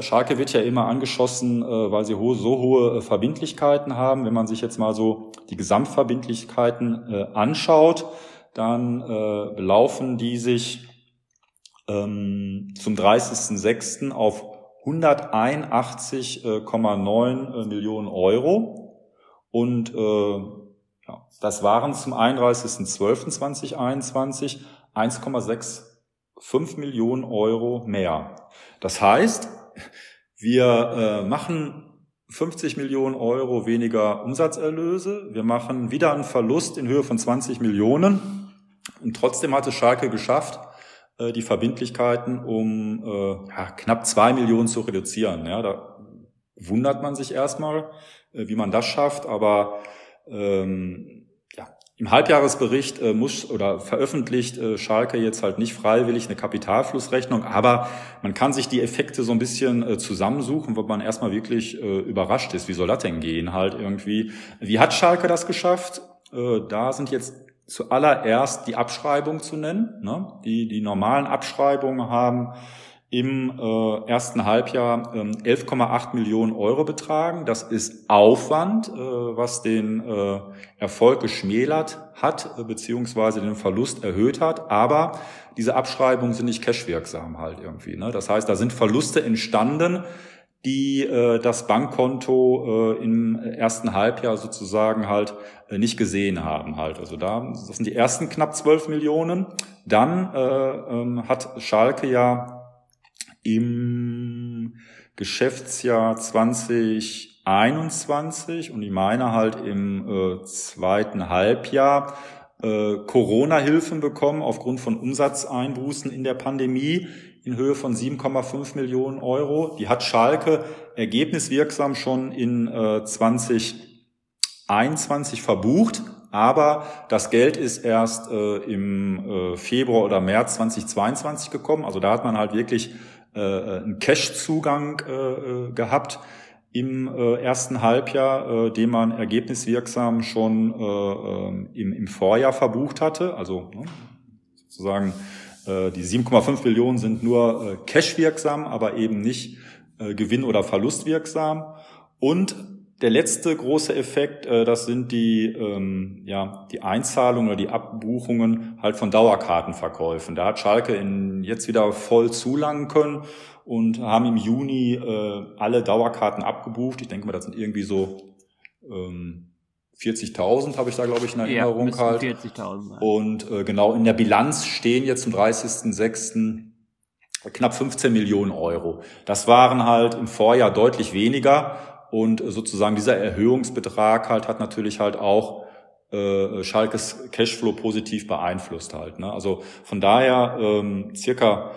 Schalke wird ja immer angeschossen, weil sie so hohe Verbindlichkeiten haben. Wenn man sich jetzt mal so die Gesamtverbindlichkeiten anschaut, dann belaufen die sich zum 30.06. auf 181,9 Millionen Euro. Und ja, das waren zum 31.12.2021 1,65 Millionen Euro mehr. Das heißt, wir machen 50 Millionen Euro weniger Umsatzerlöse. Wir machen wieder einen Verlust in Höhe von 20 Millionen. Und trotzdem hat es Schalke geschafft, die Verbindlichkeiten um knapp 2 Millionen zu reduzieren. Ja, da wundert man sich erstmal, wie man das schafft. Aber im Halbjahresbericht veröffentlicht Schalke jetzt halt nicht freiwillig eine Kapitalflussrechnung. Aber man kann sich die Effekte so ein bisschen zusammensuchen, wo man erstmal wirklich überrascht ist. Wie soll das denn gehen halt irgendwie? Wie hat Schalke das geschafft? Da sind jetzt zuallererst die Abschreibung zu nennen. Ne? Die normalen Abschreibungen haben im ersten Halbjahr 11,8 Millionen Euro betragen. Das ist Aufwand, was den Erfolg geschmälert hat, beziehungsweise den Verlust erhöht hat. Aber diese Abschreibungen sind nicht cashwirksam halt irgendwie. Ne? Das heißt, da sind Verluste entstanden, die das Bankkonto im ersten Halbjahr sozusagen halt nicht gesehen haben halt. Also das sind die ersten knapp 12 Millionen. Dann hat Schalke ja im Geschäftsjahr 2021 und ich meine halt im zweiten Halbjahr Corona-Hilfen bekommen aufgrund von Umsatzeinbußen in der Pandemie in Höhe von 7,5 Millionen Euro. Die hat Schalke ergebniswirksam schon in 2021 verbucht, aber das Geld ist erst im Februar oder März 2022 gekommen. Also da hat man halt wirklich einen Cash-Zugang gehabt im ersten Halbjahr, den man ergebniswirksam schon im Vorjahr verbucht hatte. Also ne, sozusagen die 7,5 Millionen sind nur cashwirksam, aber eben nicht gewinn- oder verlustwirksam. Und der letzte große Effekt, das sind die Einzahlungen oder die Abbuchungen halt von Dauerkartenverkäufen. Da hat Schalke jetzt wieder voll zulangen können und haben im Juni alle Dauerkarten abgebucht. Ich denke mal, das sind irgendwie so 40.000 habe ich da, glaube ich, in Erinnerung halt. 40.000. Und genau, in der Bilanz stehen jetzt zum 30.06. knapp 15 Millionen Euro. Das waren halt im Vorjahr deutlich weniger. Und sozusagen dieser Erhöhungsbetrag halt hat natürlich halt auch Schalkes Cashflow positiv beeinflusst halt. Ne? Also von daher circa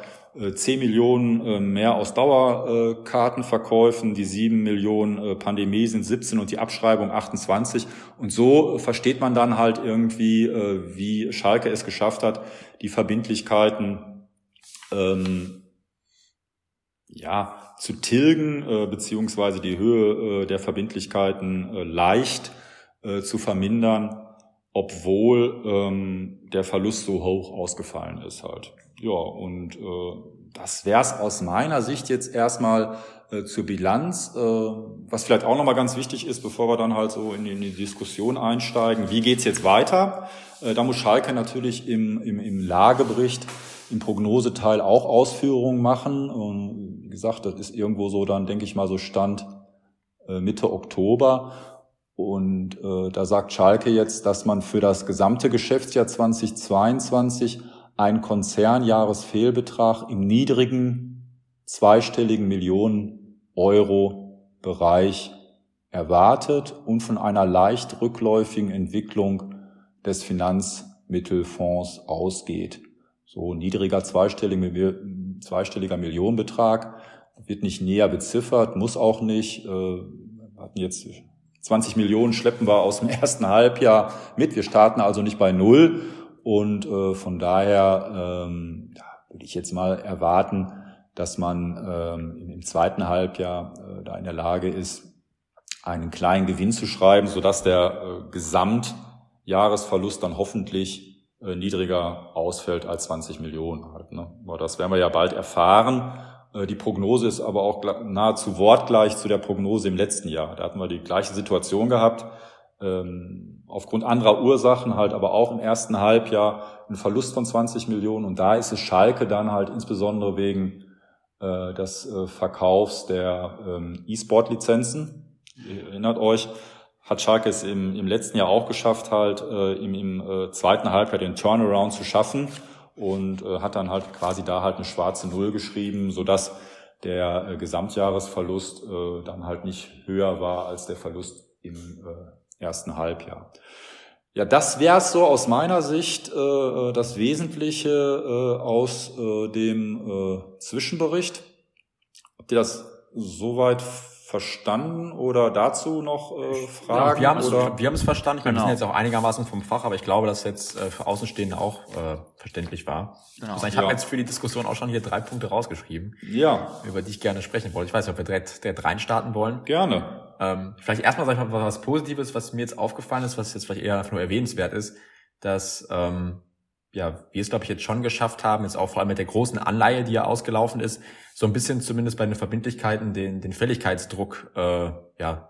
10 Millionen mehr aus Dauerkartenverkäufen, die 7 Millionen Pandemie sind 17 und die Abschreibung 28. Und so versteht man dann halt irgendwie, wie Schalke es geschafft hat, die Verbindlichkeiten zu tilgen, beziehungsweise die Höhe der Verbindlichkeiten leicht zu vermindern, obwohl der Verlust so hoch ausgefallen ist halt. Ja, und das wäre es aus meiner Sicht jetzt erstmal zur Bilanz. Was vielleicht auch nochmal ganz wichtig ist, bevor wir dann halt so in die Diskussion einsteigen, wie geht's jetzt weiter? Da muss Schalke natürlich im Lagebericht, im Prognoseteil auch Ausführungen machen. Und wie gesagt, das ist irgendwo so dann, denke ich mal, so Stand Mitte Oktober. Und da sagt Schalke jetzt, dass man für das gesamte Geschäftsjahr 2022 einen Konzernjahresfehlbetrag im niedrigen zweistelligen Millionen-Euro-Bereich erwartet und von einer leicht rückläufigen Entwicklung des Finanzmittelfonds ausgeht. So niedriger zweistelliger Millionenbetrag wird nicht näher beziffert, muss auch nicht. Wir hatten jetzt 20 Millionen schleppen wir aus dem ersten Halbjahr mit. Wir starten also nicht bei null. Und von daher würde ich jetzt mal erwarten, dass man im zweiten Halbjahr da in der Lage ist, einen kleinen Gewinn zu schreiben, sodass der Gesamtjahresverlust dann hoffentlich niedriger ausfällt als 20 Millionen halt, ne? Aber das werden wir ja bald erfahren. Die Prognose ist aber auch nahezu wortgleich zu der Prognose im letzten Jahr. Da hatten wir die gleiche Situation gehabt. Aufgrund anderer Ursachen halt, aber auch im ersten Halbjahr ein Verlust von 20 Millionen. Und da ist es Schalke dann halt insbesondere wegen des Verkaufs der E-Sport-Lizenzen. Ihr erinnert euch, hat Schalke es im letzten Jahr auch geschafft, halt im zweiten Halbjahr den Turnaround zu schaffen. Und hat dann halt quasi da halt eine schwarze Null geschrieben, sodass der Gesamtjahresverlust dann halt nicht höher war als der Verlust im ersten Halbjahr. Ja, das wäre es so aus meiner Sicht das Wesentliche aus dem Zwischenbericht. Habt ihr das soweit verstanden oder dazu noch Fragen? Ja, wir haben es verstanden. Ich meine, genau. Wir sind jetzt auch einigermaßen vom Fach, aber ich glaube, dass jetzt für Außenstehende auch verständlich war. Genau. Also ich habe jetzt für die Diskussion auch schon hier 3 Punkte rausgeschrieben, über die ich gerne sprechen wollte. Ich weiß nicht, ob wir direkt rein starten wollen. Gerne. Vielleicht erstmal sag ich mal was Positives, was mir jetzt aufgefallen ist, was jetzt vielleicht eher einfach nur erwähnenswert ist, dass wir es, glaube ich, jetzt schon geschafft haben, jetzt auch vor allem mit der großen Anleihe, die ja ausgelaufen ist, so ein bisschen zumindest bei den Verbindlichkeiten den Fälligkeitsdruck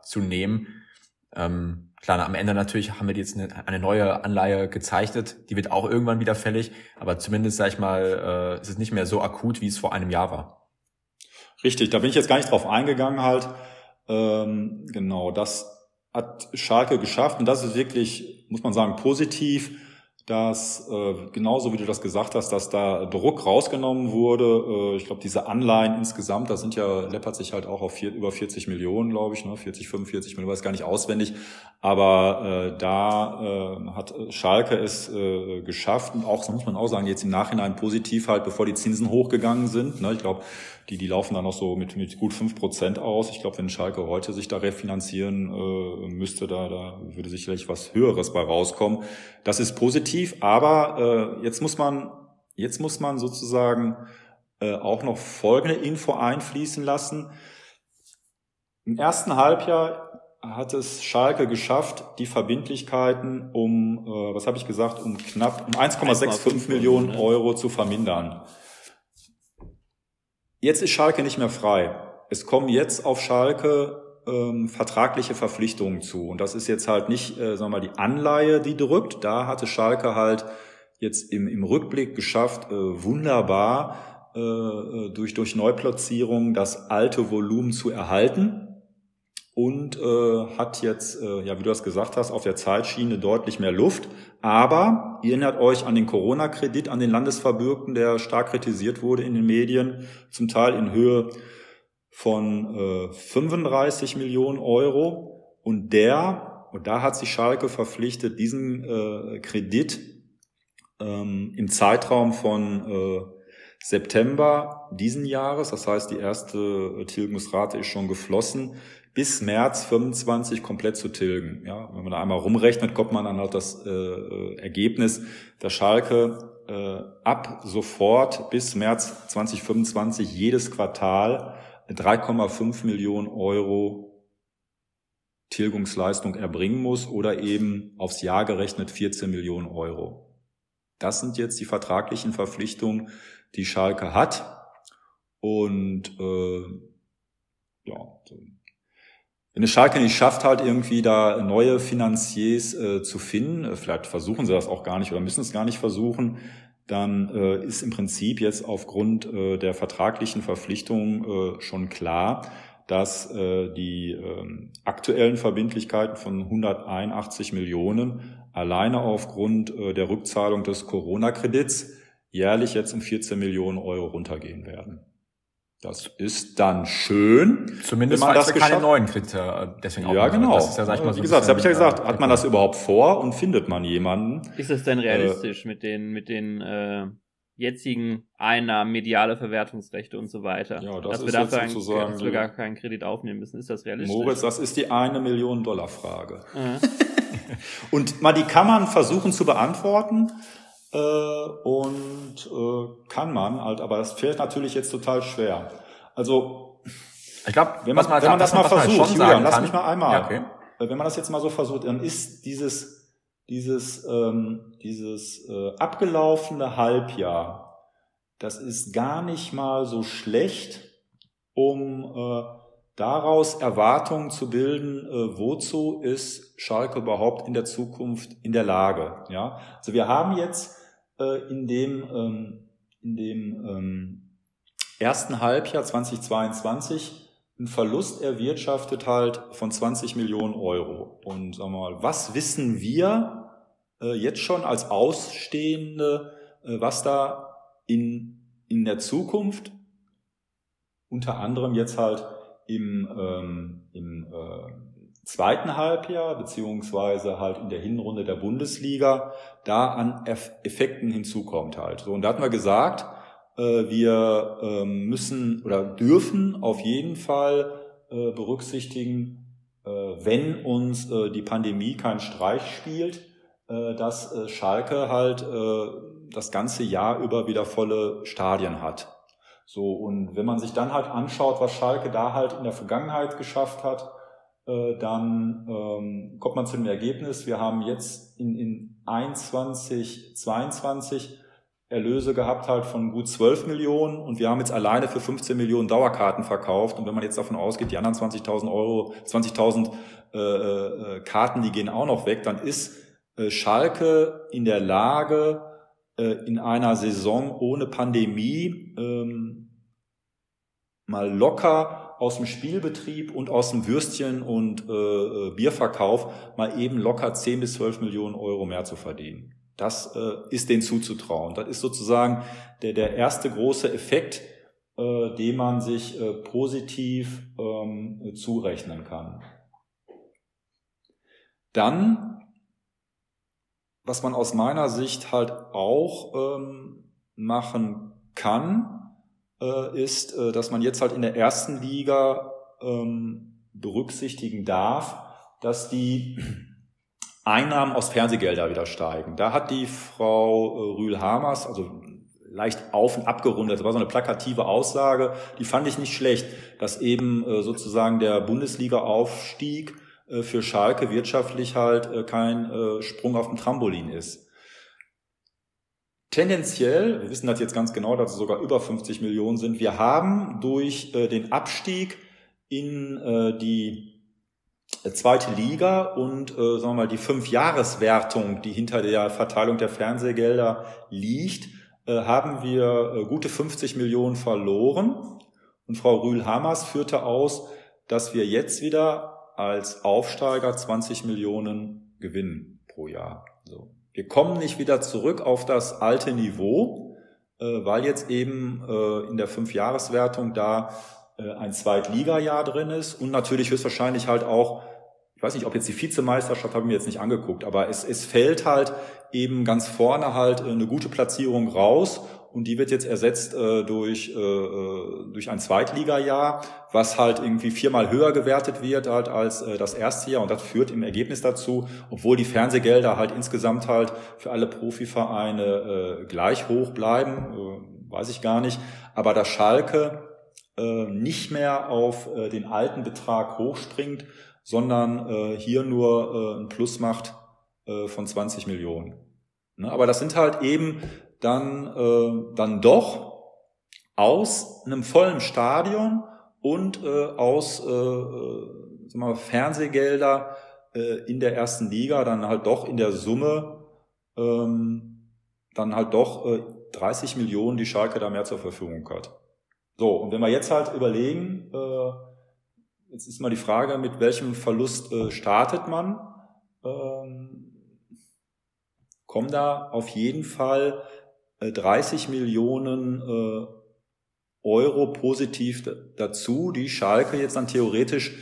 zu nehmen. Klar, am Ende natürlich haben wir jetzt eine neue Anleihe gezeichnet, die wird auch irgendwann wieder fällig, aber zumindest, sag ich mal, ist es nicht mehr so akut, wie es vor einem Jahr war. Richtig, da bin ich jetzt gar nicht drauf eingegangen halt. Genau, das hat Schalke geschafft und das ist wirklich, muss man sagen, positiv, dass genauso wie du das gesagt hast, dass da Druck rausgenommen wurde. Ich glaube, diese Anleihen insgesamt, das sind ja, läppert sich halt auch auf über 40 Millionen, glaube ich, ne? 40, 45 Millionen, weiß gar nicht auswendig, aber da hat Schalke es geschafft und auch, muss man auch sagen, jetzt im Nachhinein positiv halt, bevor die Zinsen hochgegangen sind, ne? Ich glaube, die laufen dann noch so mit gut 5% aus. Ich glaube, wenn Schalke heute sich da refinanzieren müsste, da würde sicherlich was Höheres bei rauskommen. Das ist positiv, aber jetzt muss man sozusagen auch noch folgende Info einfließen lassen. Im ersten Halbjahr hat es Schalke geschafft, die Verbindlichkeiten um knapp um 1,65 Millionen Euro zu vermindern. Jetzt ist Schalke nicht mehr frei. Es kommen jetzt auf Schalke vertragliche Verpflichtungen zu. Und das ist jetzt halt nicht, sagen wir mal, die Anleihe, die drückt. Da hatte Schalke halt jetzt im Rückblick geschafft, wunderbar durch Neuplatzierung das alte Volumen zu erhalten. Und hat jetzt, wie du das gesagt hast, auf der Zeitschiene deutlich mehr Luft. Aber ihr erinnert euch an den Corona-Kredit, an den Landesverbürgten, der stark kritisiert wurde in den Medien, zum Teil in Höhe von 35 Millionen Euro. Und da hat sich Schalke verpflichtet, diesen Kredit im Zeitraum von September diesen Jahres, das heißt, die erste Tilgungsrate ist schon geflossen, bis März 25 komplett zu tilgen. Ja, wenn man da einmal rumrechnet, kommt man dann auf das Ergebnis, dass Schalke ab sofort bis März 2025 jedes Quartal 3,5 Millionen Euro Tilgungsleistung erbringen muss oder eben aufs Jahr gerechnet 14 Millionen Euro. Das sind jetzt die vertraglichen Verpflichtungen, die Schalke hat. Und wenn es Schalke nicht schafft, halt irgendwie da neue Finanziers zu finden, vielleicht versuchen sie das auch gar nicht oder müssen es gar nicht versuchen, dann ist im Prinzip jetzt aufgrund der vertraglichen Verpflichtungen schon klar, dass die aktuellen Verbindlichkeiten von 181 Millionen alleine aufgrund der Rückzahlung des Corona-Kredits jährlich jetzt um 14 Millionen Euro runtergehen werden. Das ist dann schön. Zumindest wenn man das keine neuen Kredite deswegen auch. Ja, genau. Das ist ja, wie gesagt, das habe ich ja gesagt, hat man das überhaupt vor und findet man jemanden? Ist das denn realistisch mit den jetzigen Einnahmen, mediale Verwertungsrechte und so weiter? Ja, das ist jetzt sozusagen, dass wir gar keinen Kredit aufnehmen müssen. Ist das realistisch? Moritz, das ist die $1 Million-Frage. Und mal die kann man versuchen zu beantworten. Kann man halt, aber das fällt natürlich jetzt total schwer. Also, ich glaube, wenn man das mal versucht, Julian, lass mich mal einmal, ja, okay. Wenn man das jetzt mal so versucht, dann ist dieses abgelaufene Halbjahr, das ist gar nicht mal so schlecht, um daraus Erwartungen zu bilden, wozu ist Schalke überhaupt in der Zukunft in der Lage. Ja? Also wir haben jetzt in dem ersten Halbjahr 2022 einen Verlust erwirtschaftet halt von 20 Millionen Euro. Und sagen wir mal, was wissen wir jetzt schon als Ausstehende, was da in der Zukunft unter anderem jetzt halt im zweiten Halbjahr beziehungsweise halt in der Hinrunde der Bundesliga da an Effekten hinzukommt halt. So, und da hatten wir gesagt, wir müssen oder dürfen auf jeden Fall berücksichtigen, wenn uns die Pandemie keinen Streich spielt, dass Schalke halt das ganze Jahr über wieder volle Stadien hat. So, und wenn man sich dann halt anschaut, was Schalke da halt in der Vergangenheit geschafft hat, dann kommt man zu dem Ergebnis, wir haben jetzt in 21, 22 Erlöse gehabt halt von gut 12 Millionen und wir haben jetzt alleine für 15 Millionen Dauerkarten verkauft. Und wenn man jetzt davon ausgeht, die anderen 20.000 Karten, die gehen auch noch weg, dann ist Schalke in der Lage, in einer Saison ohne Pandemie mal locker aus dem Spielbetrieb und aus dem Würstchen- und Bierverkauf mal eben locker 10 bis 12 Millionen Euro mehr zu verdienen. Das ist denen zuzutrauen. Das ist sozusagen der erste große Effekt, den man sich positiv zurechnen kann. Dann, was man aus meiner Sicht halt auch machen kann, ist, dass man jetzt halt in der ersten Liga berücksichtigen darf, dass die Einnahmen aus Fernsehgeldern wieder steigen. Da hat die Frau Rühl-Hamers, also leicht auf und abgerundet, das war so eine plakative Aussage, die fand ich nicht schlecht, dass eben sozusagen der Bundesliga-Aufstieg für Schalke wirtschaftlich halt kein Sprung auf dem Trampolin ist. Tendenziell, wir wissen das jetzt ganz genau, dass es sogar über 50 Millionen sind, wir haben durch den Abstieg in die zweite Liga und sagen wir mal die 5-Jahres-Wertung, die hinter der Verteilung der Fernsehgelder liegt, haben wir gute 50 Millionen verloren. Und Frau Rühl-Hamers führte aus, dass wir jetzt wieder als Aufsteiger 20 Millionen Gewinn pro Jahr. So. Wir kommen nicht wieder zurück auf das alte Niveau, weil jetzt eben in der 5-Jahres-Wertung da ein Zweitliga-Jahr drin ist und natürlich höchstwahrscheinlich halt auch, ich weiß nicht, ob jetzt die Vizemeisterschaft, habe ich mir jetzt nicht angeguckt, aber es fällt halt eben ganz vorne halt eine gute Platzierung raus und die wird jetzt ersetzt durch ein Zweitliga-Jahr, was halt irgendwie 4-mal höher gewertet wird halt als das erste Jahr. Und das führt im Ergebnis dazu, obwohl die Fernsehgelder halt insgesamt halt für alle Profivereine gleich hoch bleiben, weiß ich gar nicht, aber dass Schalke nicht mehr auf den alten Betrag hochspringt, sondern hier nur ein Plus macht von 20 Millionen. Ne? Aber das sind halt eben dann doch aus einem vollen Stadion und aus sagen wir mal, Fernsehgelder in der ersten Liga dann halt doch in der Summe dann halt doch 30 Millionen, die Schalke da mehr zur Verfügung hat. So, und wenn wir jetzt halt überlegen, jetzt ist mal die Frage, mit welchem Verlust startet man, kommen da auf jeden Fall 30 Millionen Euro positiv dazu, die Schalke jetzt dann theoretisch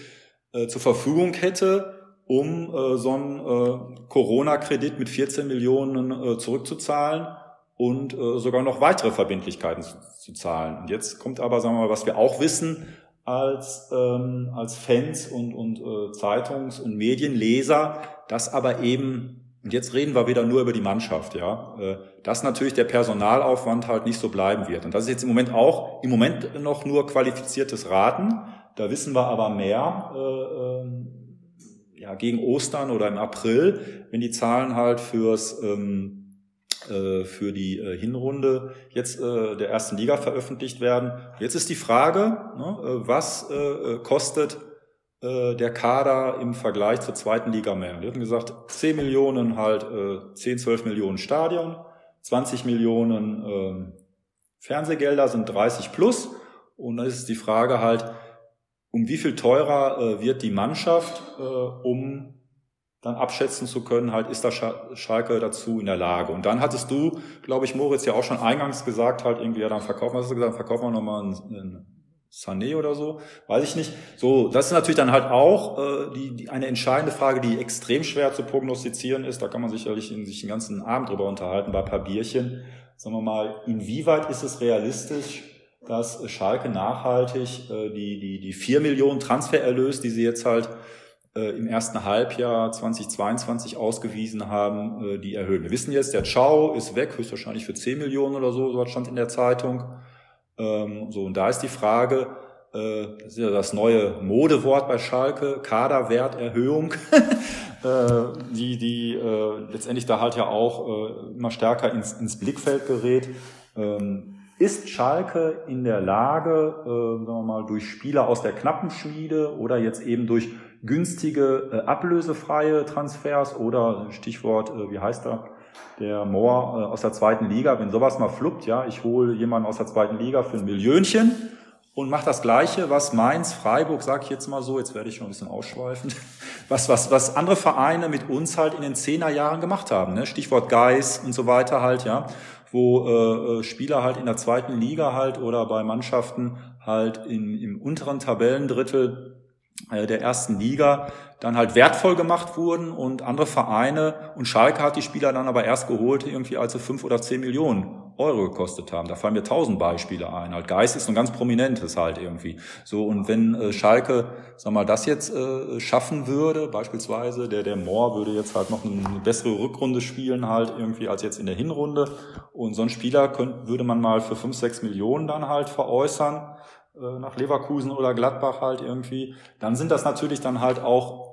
zur Verfügung hätte, um so einen Corona-Kredit mit 14 Millionen zurückzuzahlen und sogar noch weitere Verbindlichkeiten zu zahlen. Und jetzt kommt aber, sagen wir mal, was wir auch wissen als Fans und Zeitungs- und Medienleser, dass aber eben, und jetzt reden wir wieder nur über die Mannschaft, ja, dass natürlich der Personalaufwand halt nicht so bleiben wird. Und das ist jetzt im Moment noch nur qualifiziertes Raten. Da wissen wir aber mehr, ja, gegen Ostern oder im April, wenn die Zahlen halt für die Hinrunde jetzt der ersten Liga veröffentlicht werden. Jetzt ist die Frage, ne, was kostet der Kader im Vergleich zur zweiten Liga mehr? Wir hatten gesagt, 10 Millionen halt, 10, 12 Millionen Stadion, 20 Millionen Fernsehgelder sind 30 plus. Und dann ist die Frage halt, um wie viel teurer wird die Mannschaft, um dann abschätzen zu können, halt ist da Schalke dazu in der Lage. Und dann hattest du, glaube ich, Moritz, ja auch schon eingangs gesagt, halt irgendwie, ja, dann verkaufen wir nochmal einen Sané oder so, weiß ich nicht. So, das ist natürlich dann halt auch eine entscheidende Frage, die extrem schwer zu prognostizieren ist. Da kann man sicherlich sich den ganzen Abend drüber unterhalten, bei ein paar Bierchen. Sagen wir mal, inwieweit ist es realistisch, dass Schalke nachhaltig die 4 Millionen Transfererlös, die sie jetzt halt im ersten Halbjahr 2022 ausgewiesen haben, die erhöhen. Wir wissen jetzt, der Ciao ist weg, höchstwahrscheinlich für 10 Millionen oder so, so stand in der Zeitung. So, und da ist die Frage, das ist ja das neue Modewort bei Schalke, Kaderwerterhöhung, die letztendlich da halt ja auch immer stärker ins Blickfeld gerät. Ist Schalke in der Lage, sagen wir mal, durch Spieler aus der Knappenschmiede oder jetzt eben durch günstige, ablösefreie Transfers oder Stichwort, wie heißt der Mohr aus der zweiten Liga, wenn sowas mal fluppt, ja, ich hole jemanden aus der zweiten Liga für ein Millionchen und mache das Gleiche, was Mainz, Freiburg, sag ich jetzt mal so, jetzt werde ich schon ein bisschen ausschweifend, was andere Vereine mit uns halt in den 10er Jahren gemacht haben, ne? Stichwort Geis und so weiter halt, ja, wo Spieler halt in der zweiten Liga halt oder bei Mannschaften halt im unteren Tabellendrittel der ersten Liga dann halt wertvoll gemacht wurden und andere Vereine und Schalke hat die Spieler dann aber erst geholt, irgendwie als sie 5 oder 10 Millionen Euro gekostet haben. Da fallen mir 1000 Beispiele ein. Halt Geist ist ein ganz prominentes halt irgendwie. So, und wenn Schalke, sag mal, das jetzt schaffen würde, beispielsweise der Mohr würde jetzt halt noch eine bessere Rückrunde spielen halt irgendwie als jetzt in der Hinrunde und so einen Spieler würde man mal für 5, 6 Millionen dann halt veräußern nach Leverkusen oder Gladbach halt irgendwie, dann sind das natürlich dann halt auch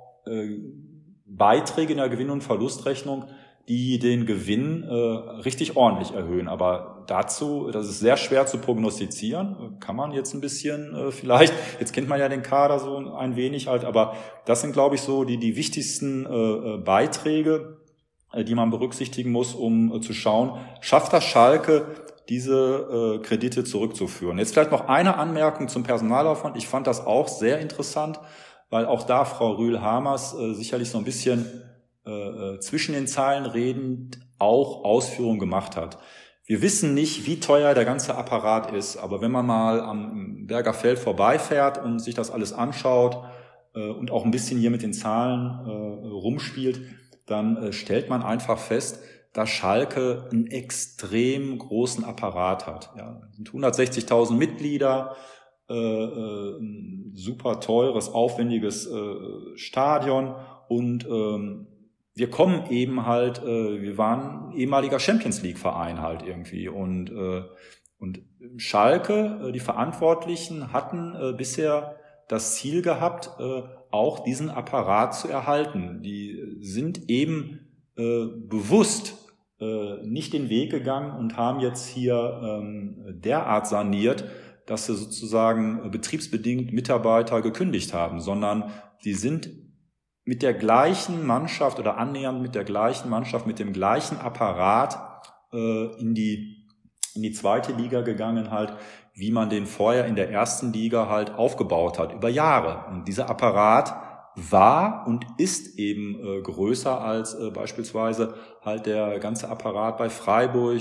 Beiträge in der Gewinn- und Verlustrechnung, die den Gewinn richtig ordentlich erhöhen. Aber dazu, das ist sehr schwer zu prognostizieren, kann man jetzt ein bisschen vielleicht, jetzt kennt man ja den Kader so ein wenig halt, aber das sind, glaube ich, so die wichtigsten Beiträge, die man berücksichtigen muss, um zu schauen, schafft das Schalke, diese Kredite zurückzuführen. Jetzt vielleicht noch eine Anmerkung zum Personalaufwand. Ich fand das auch sehr interessant, weil auch da Frau Rühl-Hamers sicherlich so ein bisschen zwischen den Zeilen redend auch Ausführungen gemacht hat. Wir wissen nicht, wie teuer der ganze Apparat ist, aber wenn man mal am Berger Feld vorbeifährt und sich das alles anschaut und auch ein bisschen hier mit den Zahlen rumspielt, dann stellt man einfach fest, dass Schalke einen extrem großen Apparat hat. Ja, sind 160.000 Mitglieder, ein super teures, aufwendiges Stadion und wir kommen eben halt, wir waren ehemaliger Champions-League-Verein halt irgendwie und Schalke, die Verantwortlichen hatten bisher das Ziel gehabt, auch diesen Apparat zu erhalten. Die sind eben bewusst nicht den Weg gegangen und haben jetzt hier derart saniert, dass sie sozusagen betriebsbedingt Mitarbeiter gekündigt haben, sondern sie sind mit der gleichen Mannschaft oder annähernd mit der gleichen Mannschaft, mit dem gleichen Apparat in die zweite Liga gegangen halt, wie man den vorher in der ersten Liga halt aufgebaut hat, über Jahre. Und dieser Apparat war und ist eben größer als beispielsweise halt der ganze Apparat bei Freiburg,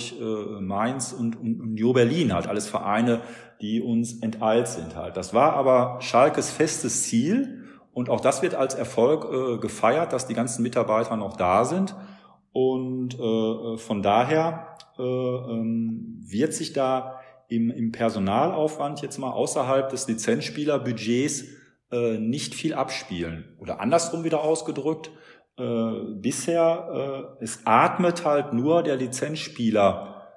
Mainz und Union Berlin, halt alles Vereine, die uns enteilt sind halt. Das war aber Schalkes festes Ziel und auch das wird als Erfolg gefeiert, dass die ganzen Mitarbeiter noch da sind. Und von daher wird sich da im Personalaufwand jetzt mal außerhalb des Lizenzspielerbudgets nicht viel abspielen. Oder andersrum wieder ausgedrückt, bisher, es atmet halt nur der Lizenzspieler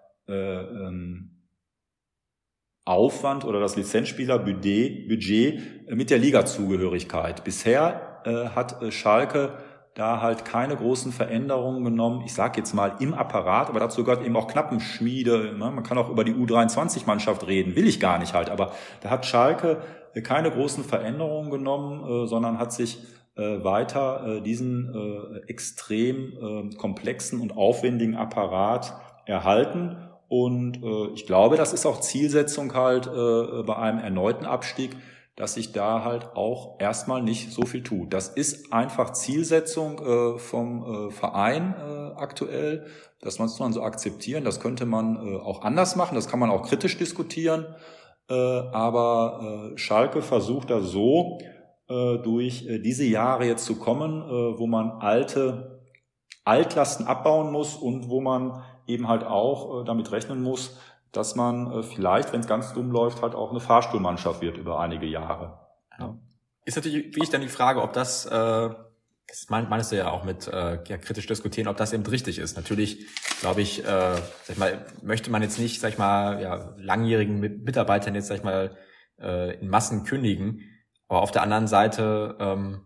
Aufwand oder das Lizenzspielerbudget mit der Ligazugehörigkeit. Bisher hat Schalke da halt keine großen Veränderungen genommen, ich sage jetzt mal im Apparat, aber dazu gehört eben auch Knappenschmiede, ne? Man kann auch über die U23-Mannschaft reden, will ich gar nicht halt, aber da hat Schalke keine großen Veränderungen genommen, sondern hat sich weiter diesen extrem komplexen und aufwendigen Apparat erhalten und ich glaube, das ist auch Zielsetzung halt bei einem erneuten Abstieg, dass sich da halt auch erstmal nicht so viel tut. Das ist einfach Zielsetzung vom Verein aktuell. Das muss man so akzeptieren. Das könnte man auch anders machen. Das kann man auch kritisch diskutieren. Aber Schalke versucht da so durch diese Jahre jetzt zu kommen, wo man Altlasten abbauen muss und wo man eben halt auch damit rechnen muss, dass man vielleicht, wenn es ganz dumm läuft, halt auch eine Fahrstuhlmannschaft wird über einige Jahre. Ja. Ist natürlich wirklich dann die Frage, ob das, das meinst du ja auch mit ja, kritisch diskutieren, ob das eben richtig ist. Natürlich, glaube ich, möchte man jetzt nicht, langjährigen Mitarbeitern jetzt, in Massen kündigen. Aber auf der anderen Seite,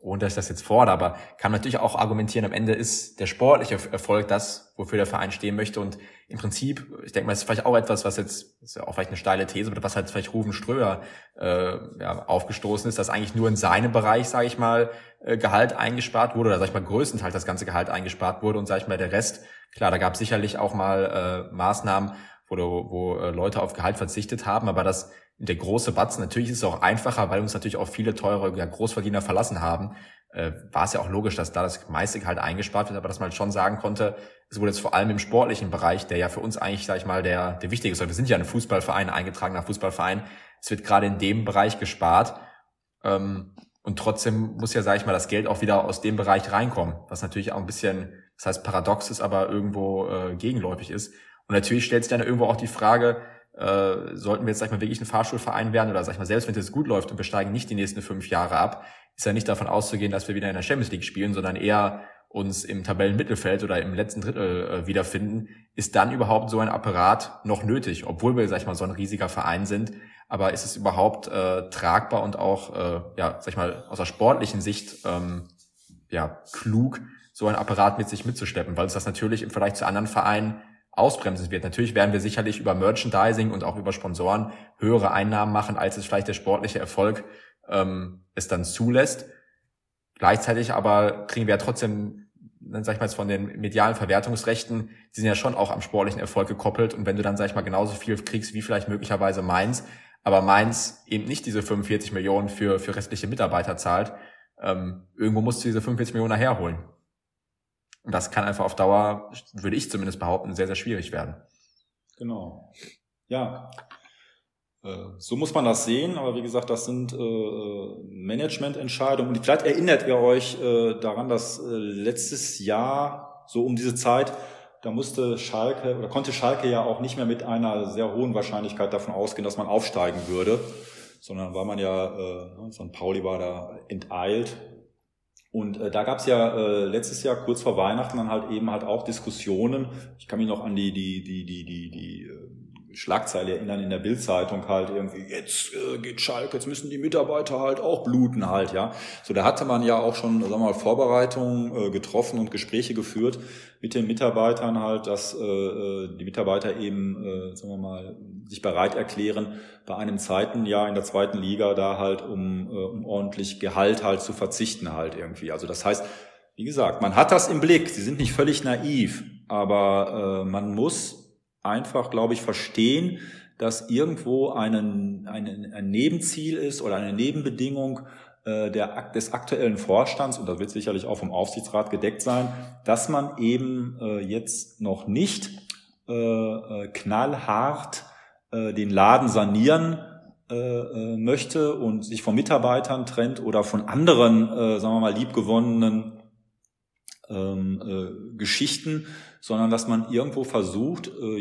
ohne dass ich das jetzt fordere, aber kann man natürlich auch argumentieren, am Ende ist der sportliche Erfolg das, wofür der Verein stehen möchte. Und im Prinzip, ich denke mal, das ist vielleicht auch etwas, was jetzt, ist ja auch vielleicht eine steile These, aber was halt vielleicht Ruven Ströer aufgestoßen ist, dass eigentlich nur in seinem Bereich, Gehalt eingespart wurde oder, größtenteils das ganze Gehalt eingespart wurde und, der Rest, klar, da gab es sicherlich auch mal Maßnahmen, wo Leute auf Gehalt verzichtet haben, aber das der große Batzen, natürlich ist es auch einfacher, weil uns natürlich auch viele teure Großverdiener verlassen haben, war es ja auch logisch, dass da das meiste Gehalt eingespart wird, aber dass man halt schon sagen konnte, es wurde jetzt vor allem im sportlichen Bereich, der ja für uns eigentlich, der wichtige ist, wir sind ja ein Fußballverein, ein eingetragener Fußballverein, es wird gerade in dem Bereich gespart, und trotzdem muss ja, das Geld auch wieder aus dem Bereich reinkommen, was natürlich auch ein bisschen, paradox ist, aber irgendwo gegenläufig ist. Und natürlich stellt sich dann irgendwo auch die Frage, sollten wir jetzt, wirklich ein Fahrschulverein werden oder, selbst wenn es gut läuft und wir steigen nicht die nächsten 5 Jahre ab, ist ja nicht davon auszugehen, dass wir wieder in der Champions League spielen, sondern eher uns im Tabellenmittelfeld oder im letzten Drittel wiederfinden. Ist dann überhaupt so ein Apparat noch nötig, obwohl wir, so ein riesiger Verein sind? Aber ist es überhaupt tragbar und auch, aus der sportlichen Sicht klug, so ein Apparat mit sich mitzuschleppen, weil es das natürlich im Vergleich zu anderen Vereinen ausbremsen wird. Natürlich werden wir sicherlich über Merchandising und auch über Sponsoren höhere Einnahmen machen, als es vielleicht der sportliche Erfolg es dann zulässt. Gleichzeitig aber kriegen wir ja trotzdem, von den medialen Verwertungsrechten, die sind ja schon auch am sportlichen Erfolg gekoppelt. Und wenn du dann, genauso viel kriegst wie vielleicht möglicherweise Mainz, aber Mainz eben nicht diese 45 Millionen für restliche Mitarbeiter zahlt, irgendwo musst du diese 45 Millionen herholen. Und das kann einfach auf Dauer, würde ich zumindest behaupten, sehr, sehr schwierig werden. Genau. Ja, so muss man das sehen. Aber wie gesagt, das sind Managemententscheidungen. Und vielleicht erinnert ihr euch daran, dass letztes Jahr, so um diese Zeit, da musste Schalke oder konnte Schalke ja auch nicht mehr mit einer sehr hohen Wahrscheinlichkeit davon ausgehen, dass man aufsteigen würde. Sondern war man ja, St. Pauli war da enteilt. Und da gab es ja letztes Jahr kurz vor Weihnachten dann halt eben auch Diskussionen. Ich kann mich noch an die Schlagzeile erinnern in der Bild-Zeitung halt irgendwie, jetzt geht Schalke, jetzt müssen die Mitarbeiter halt auch bluten halt, ja. So, da hatte man ja auch schon, sagen wir mal, Vorbereitungen getroffen und Gespräche geführt mit den Mitarbeitern halt, dass die Mitarbeiter eben, sagen wir mal, sich bereit erklären, bei einem Zeitenjahr in der zweiten Liga da halt um ordentlich Gehalt halt zu verzichten halt irgendwie. Also das heißt, wie gesagt, man hat das im Blick, sie sind nicht völlig naiv, aber man muss einfach, glaube ich, verstehen, dass irgendwo ein Nebenziel ist oder eine Nebenbedingung des aktuellen Vorstands, und das wird sicherlich auch vom Aufsichtsrat gedeckt sein, dass man eben jetzt noch nicht knallhart den Laden sanieren möchte und sich von Mitarbeitern trennt oder von anderen, sagen wir mal, liebgewonnenen Geschichten, sondern dass man irgendwo versucht, sagen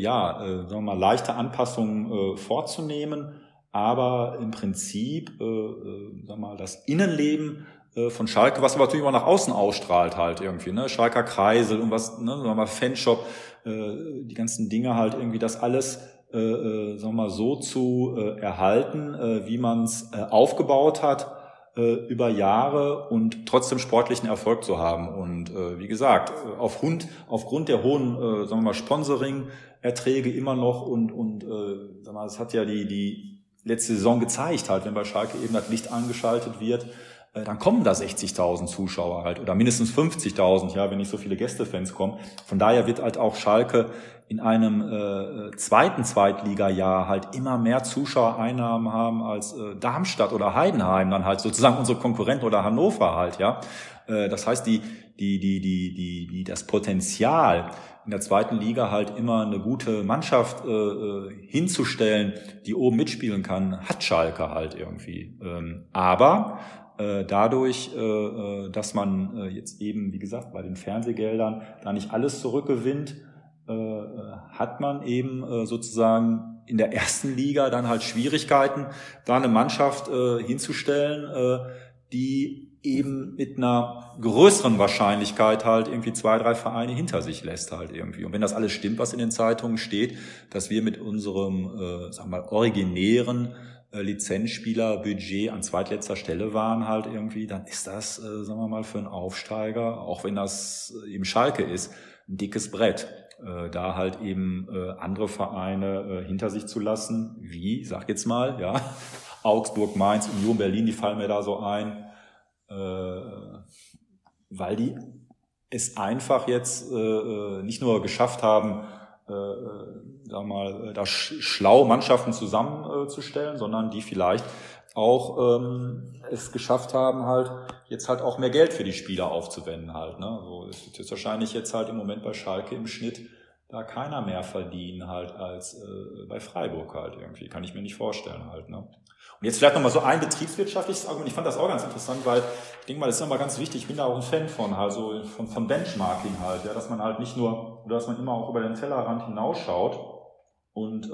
wir mal, leichte Anpassungen vorzunehmen, aber im Prinzip, sagen wir mal, das Innenleben von Schalke, was aber natürlich immer nach außen ausstrahlt halt irgendwie, ne, Schalker Kreisel und was, ne, sagen wir mal, Fanshop, die ganzen Dinge halt irgendwie, das alles, sagen wir mal, so zu erhalten, wie man es aufgebaut hat über Jahre und trotzdem sportlichen Erfolg zu haben. Und wie gesagt, aufgrund der hohen, sagen wir mal, Sponsoring-Erträge immer noch und sagen wir mal, das hat ja die letzte Saison gezeigt halt, wenn bei Schalke eben das Licht angeschaltet wird, dann kommen da 60.000 Zuschauer halt oder mindestens 50.000, ja, wenn nicht so viele Gästefans kommen. Von daher wird halt auch Schalke in einem zweiten Zweitliga-Jahr halt immer mehr Zuschauereinnahmen haben als Darmstadt oder Heidenheim, dann halt sozusagen unsere Konkurrenten oder Hannover halt, ja. Das heißt, das Potenzial in der zweiten Liga halt immer eine gute Mannschaft hinzustellen, die oben mitspielen kann, hat Schalke halt irgendwie. Aber dadurch, dass man jetzt eben, wie gesagt, bei den Fernsehgeldern da nicht alles zurückgewinnt, hat man eben sozusagen in der ersten Liga dann halt Schwierigkeiten, da eine Mannschaft hinzustellen, die eben mit einer größeren Wahrscheinlichkeit halt irgendwie 2, 3 Vereine hinter sich lässt halt irgendwie. Und wenn das alles stimmt, was in den Zeitungen steht, dass wir mit unserem, sagen wir mal, originären Lizenzspielerbudget an zweitletzter Stelle waren halt irgendwie, dann ist das, sagen wir mal, für einen Aufsteiger, auch wenn das eben Schalke ist, ein dickes Brett, da halt eben andere Vereine hinter sich zu lassen, wie, sag jetzt mal, ja, Augsburg, Mainz, Union Berlin, die fallen mir da so ein, weil die es einfach jetzt nicht nur geschafft haben, sagen wir mal, da schlau Mannschaften zusammenzustellen, sondern die vielleicht auch es geschafft haben, halt jetzt halt auch mehr Geld für die Spieler aufzuwenden halt, ne? Also es wird jetzt wahrscheinlich jetzt halt im Moment bei Schalke im Schnitt da keiner mehr verdienen halt als bei Freiburg halt irgendwie, kann ich mir nicht vorstellen halt, ne? Und jetzt vielleicht nochmal so ein betriebswirtschaftliches Argument, ich fand das auch ganz interessant, weil ich denke mal, das ist nochmal ganz wichtig, ich bin da auch ein Fan von, also von Benchmarking halt, ja, dass man halt nicht nur, dass man immer auch über den Tellerrand hinausschaut und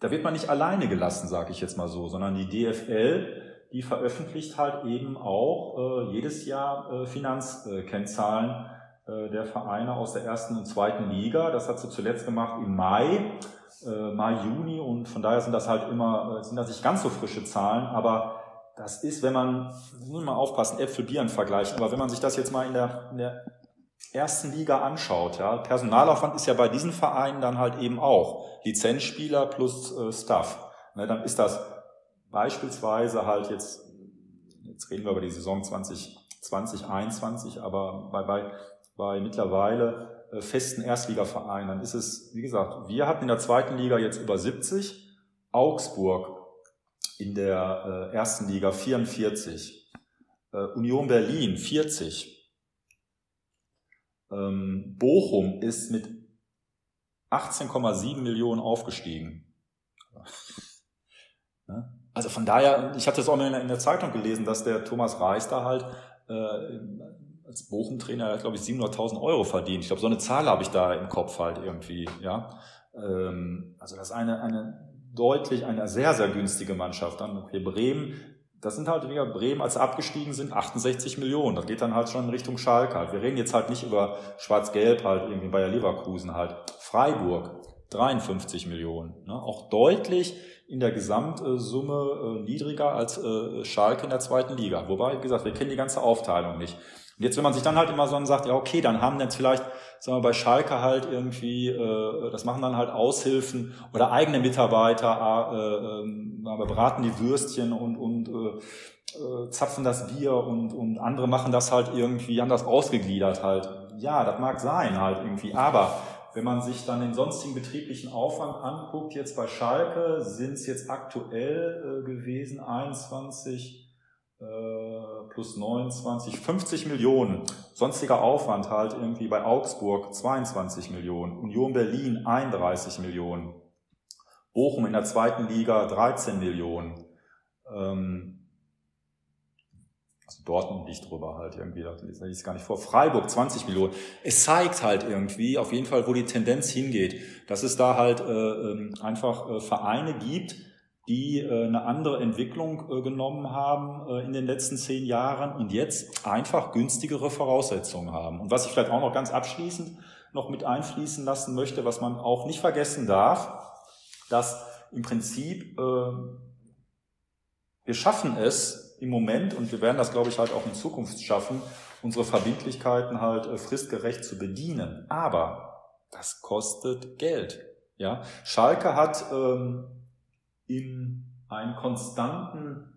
da wird man nicht alleine gelassen, sage ich jetzt mal so, sondern die DFL, die veröffentlicht halt eben auch jedes Jahr Finanzkennzahlen der Vereine aus der ersten und zweiten Liga. Das hat sie zuletzt gemacht im Mai, Juni, und von daher sind das halt immer, sind das nicht ganz so frische Zahlen, aber das ist, wenn man, muss man aufpassen, Äpfel, Bieren vergleichen, aber wenn man sich das jetzt mal in der ersten Liga anschaut, ja, Personalaufwand ist ja bei diesen Vereinen dann halt eben auch Lizenzspieler plus Staff, ne, dann ist das beispielsweise halt jetzt reden wir über die Saison 2020, 2021, aber bei mittlerweile festen Erstligavereinen, dann ist es, wie gesagt, wir hatten in der zweiten Liga jetzt über 70, Augsburg in der ersten Liga 44, Union Berlin 40, Bochum ist mit 18,7 Millionen aufgestiegen. Also von daher, ich hatte es auch mal in der Zeitung gelesen, dass der Thomas Reis da halt als Bochum-Trainer hat, glaube ich, 700.000 Euro verdient. Ich glaube, so eine Zahl habe ich da im Kopf halt irgendwie, ja. Also das ist eine sehr, sehr günstige Mannschaft. Dann, okay, Bremen, das sind halt wieder Bremen, als sie abgestiegen sind, 68 Millionen. Das geht dann halt schon in Richtung Schalke halt. Wir reden jetzt halt nicht über Schwarz-Gelb halt, irgendwie Bayer Leverkusen halt. Freiburg, 53 Millionen. Ne? Auch deutlich in der Gesamtsumme niedriger als Schalke in der zweiten Liga. Wobei, wie gesagt, wir kennen die ganze Aufteilung nicht. Und jetzt, wenn man sich dann halt immer so sagt, ja okay, dann haben jetzt vielleicht, sagen wir bei Schalke halt irgendwie, das machen dann halt Aushilfen oder eigene Mitarbeiter, aber braten die Würstchen und zapfen das Bier und andere machen das halt irgendwie anders ausgegliedert halt. Ja, das mag sein halt irgendwie, aber wenn man sich dann den sonstigen betrieblichen Aufwand anguckt, jetzt bei Schalke sind es jetzt aktuell gewesen 21 plus 29, 50 Millionen. Sonstiger Aufwand halt irgendwie bei Augsburg 22 Millionen, Union Berlin 31 Millionen, Bochum in der zweiten Liga 13 Millionen. Also Dortmund liegt drüber halt irgendwie, da lese ich es gar nicht vor. Freiburg 20 Millionen. Es zeigt halt irgendwie auf jeden Fall, wo die Tendenz hingeht, dass es da halt einfach Vereine gibt, die eine andere Entwicklung genommen haben in den letzten 10 Jahren und jetzt einfach günstigere Voraussetzungen haben. Und was ich vielleicht auch noch ganz abschließend noch mit einfließen lassen möchte, was man auch nicht vergessen darf, dass im Prinzip wir schaffen es, im Moment, und wir werden das, glaube ich, halt auch in Zukunft schaffen, unsere Verbindlichkeiten halt fristgerecht zu bedienen. Aber das kostet Geld. Ja? Schalke hat in einen konstanten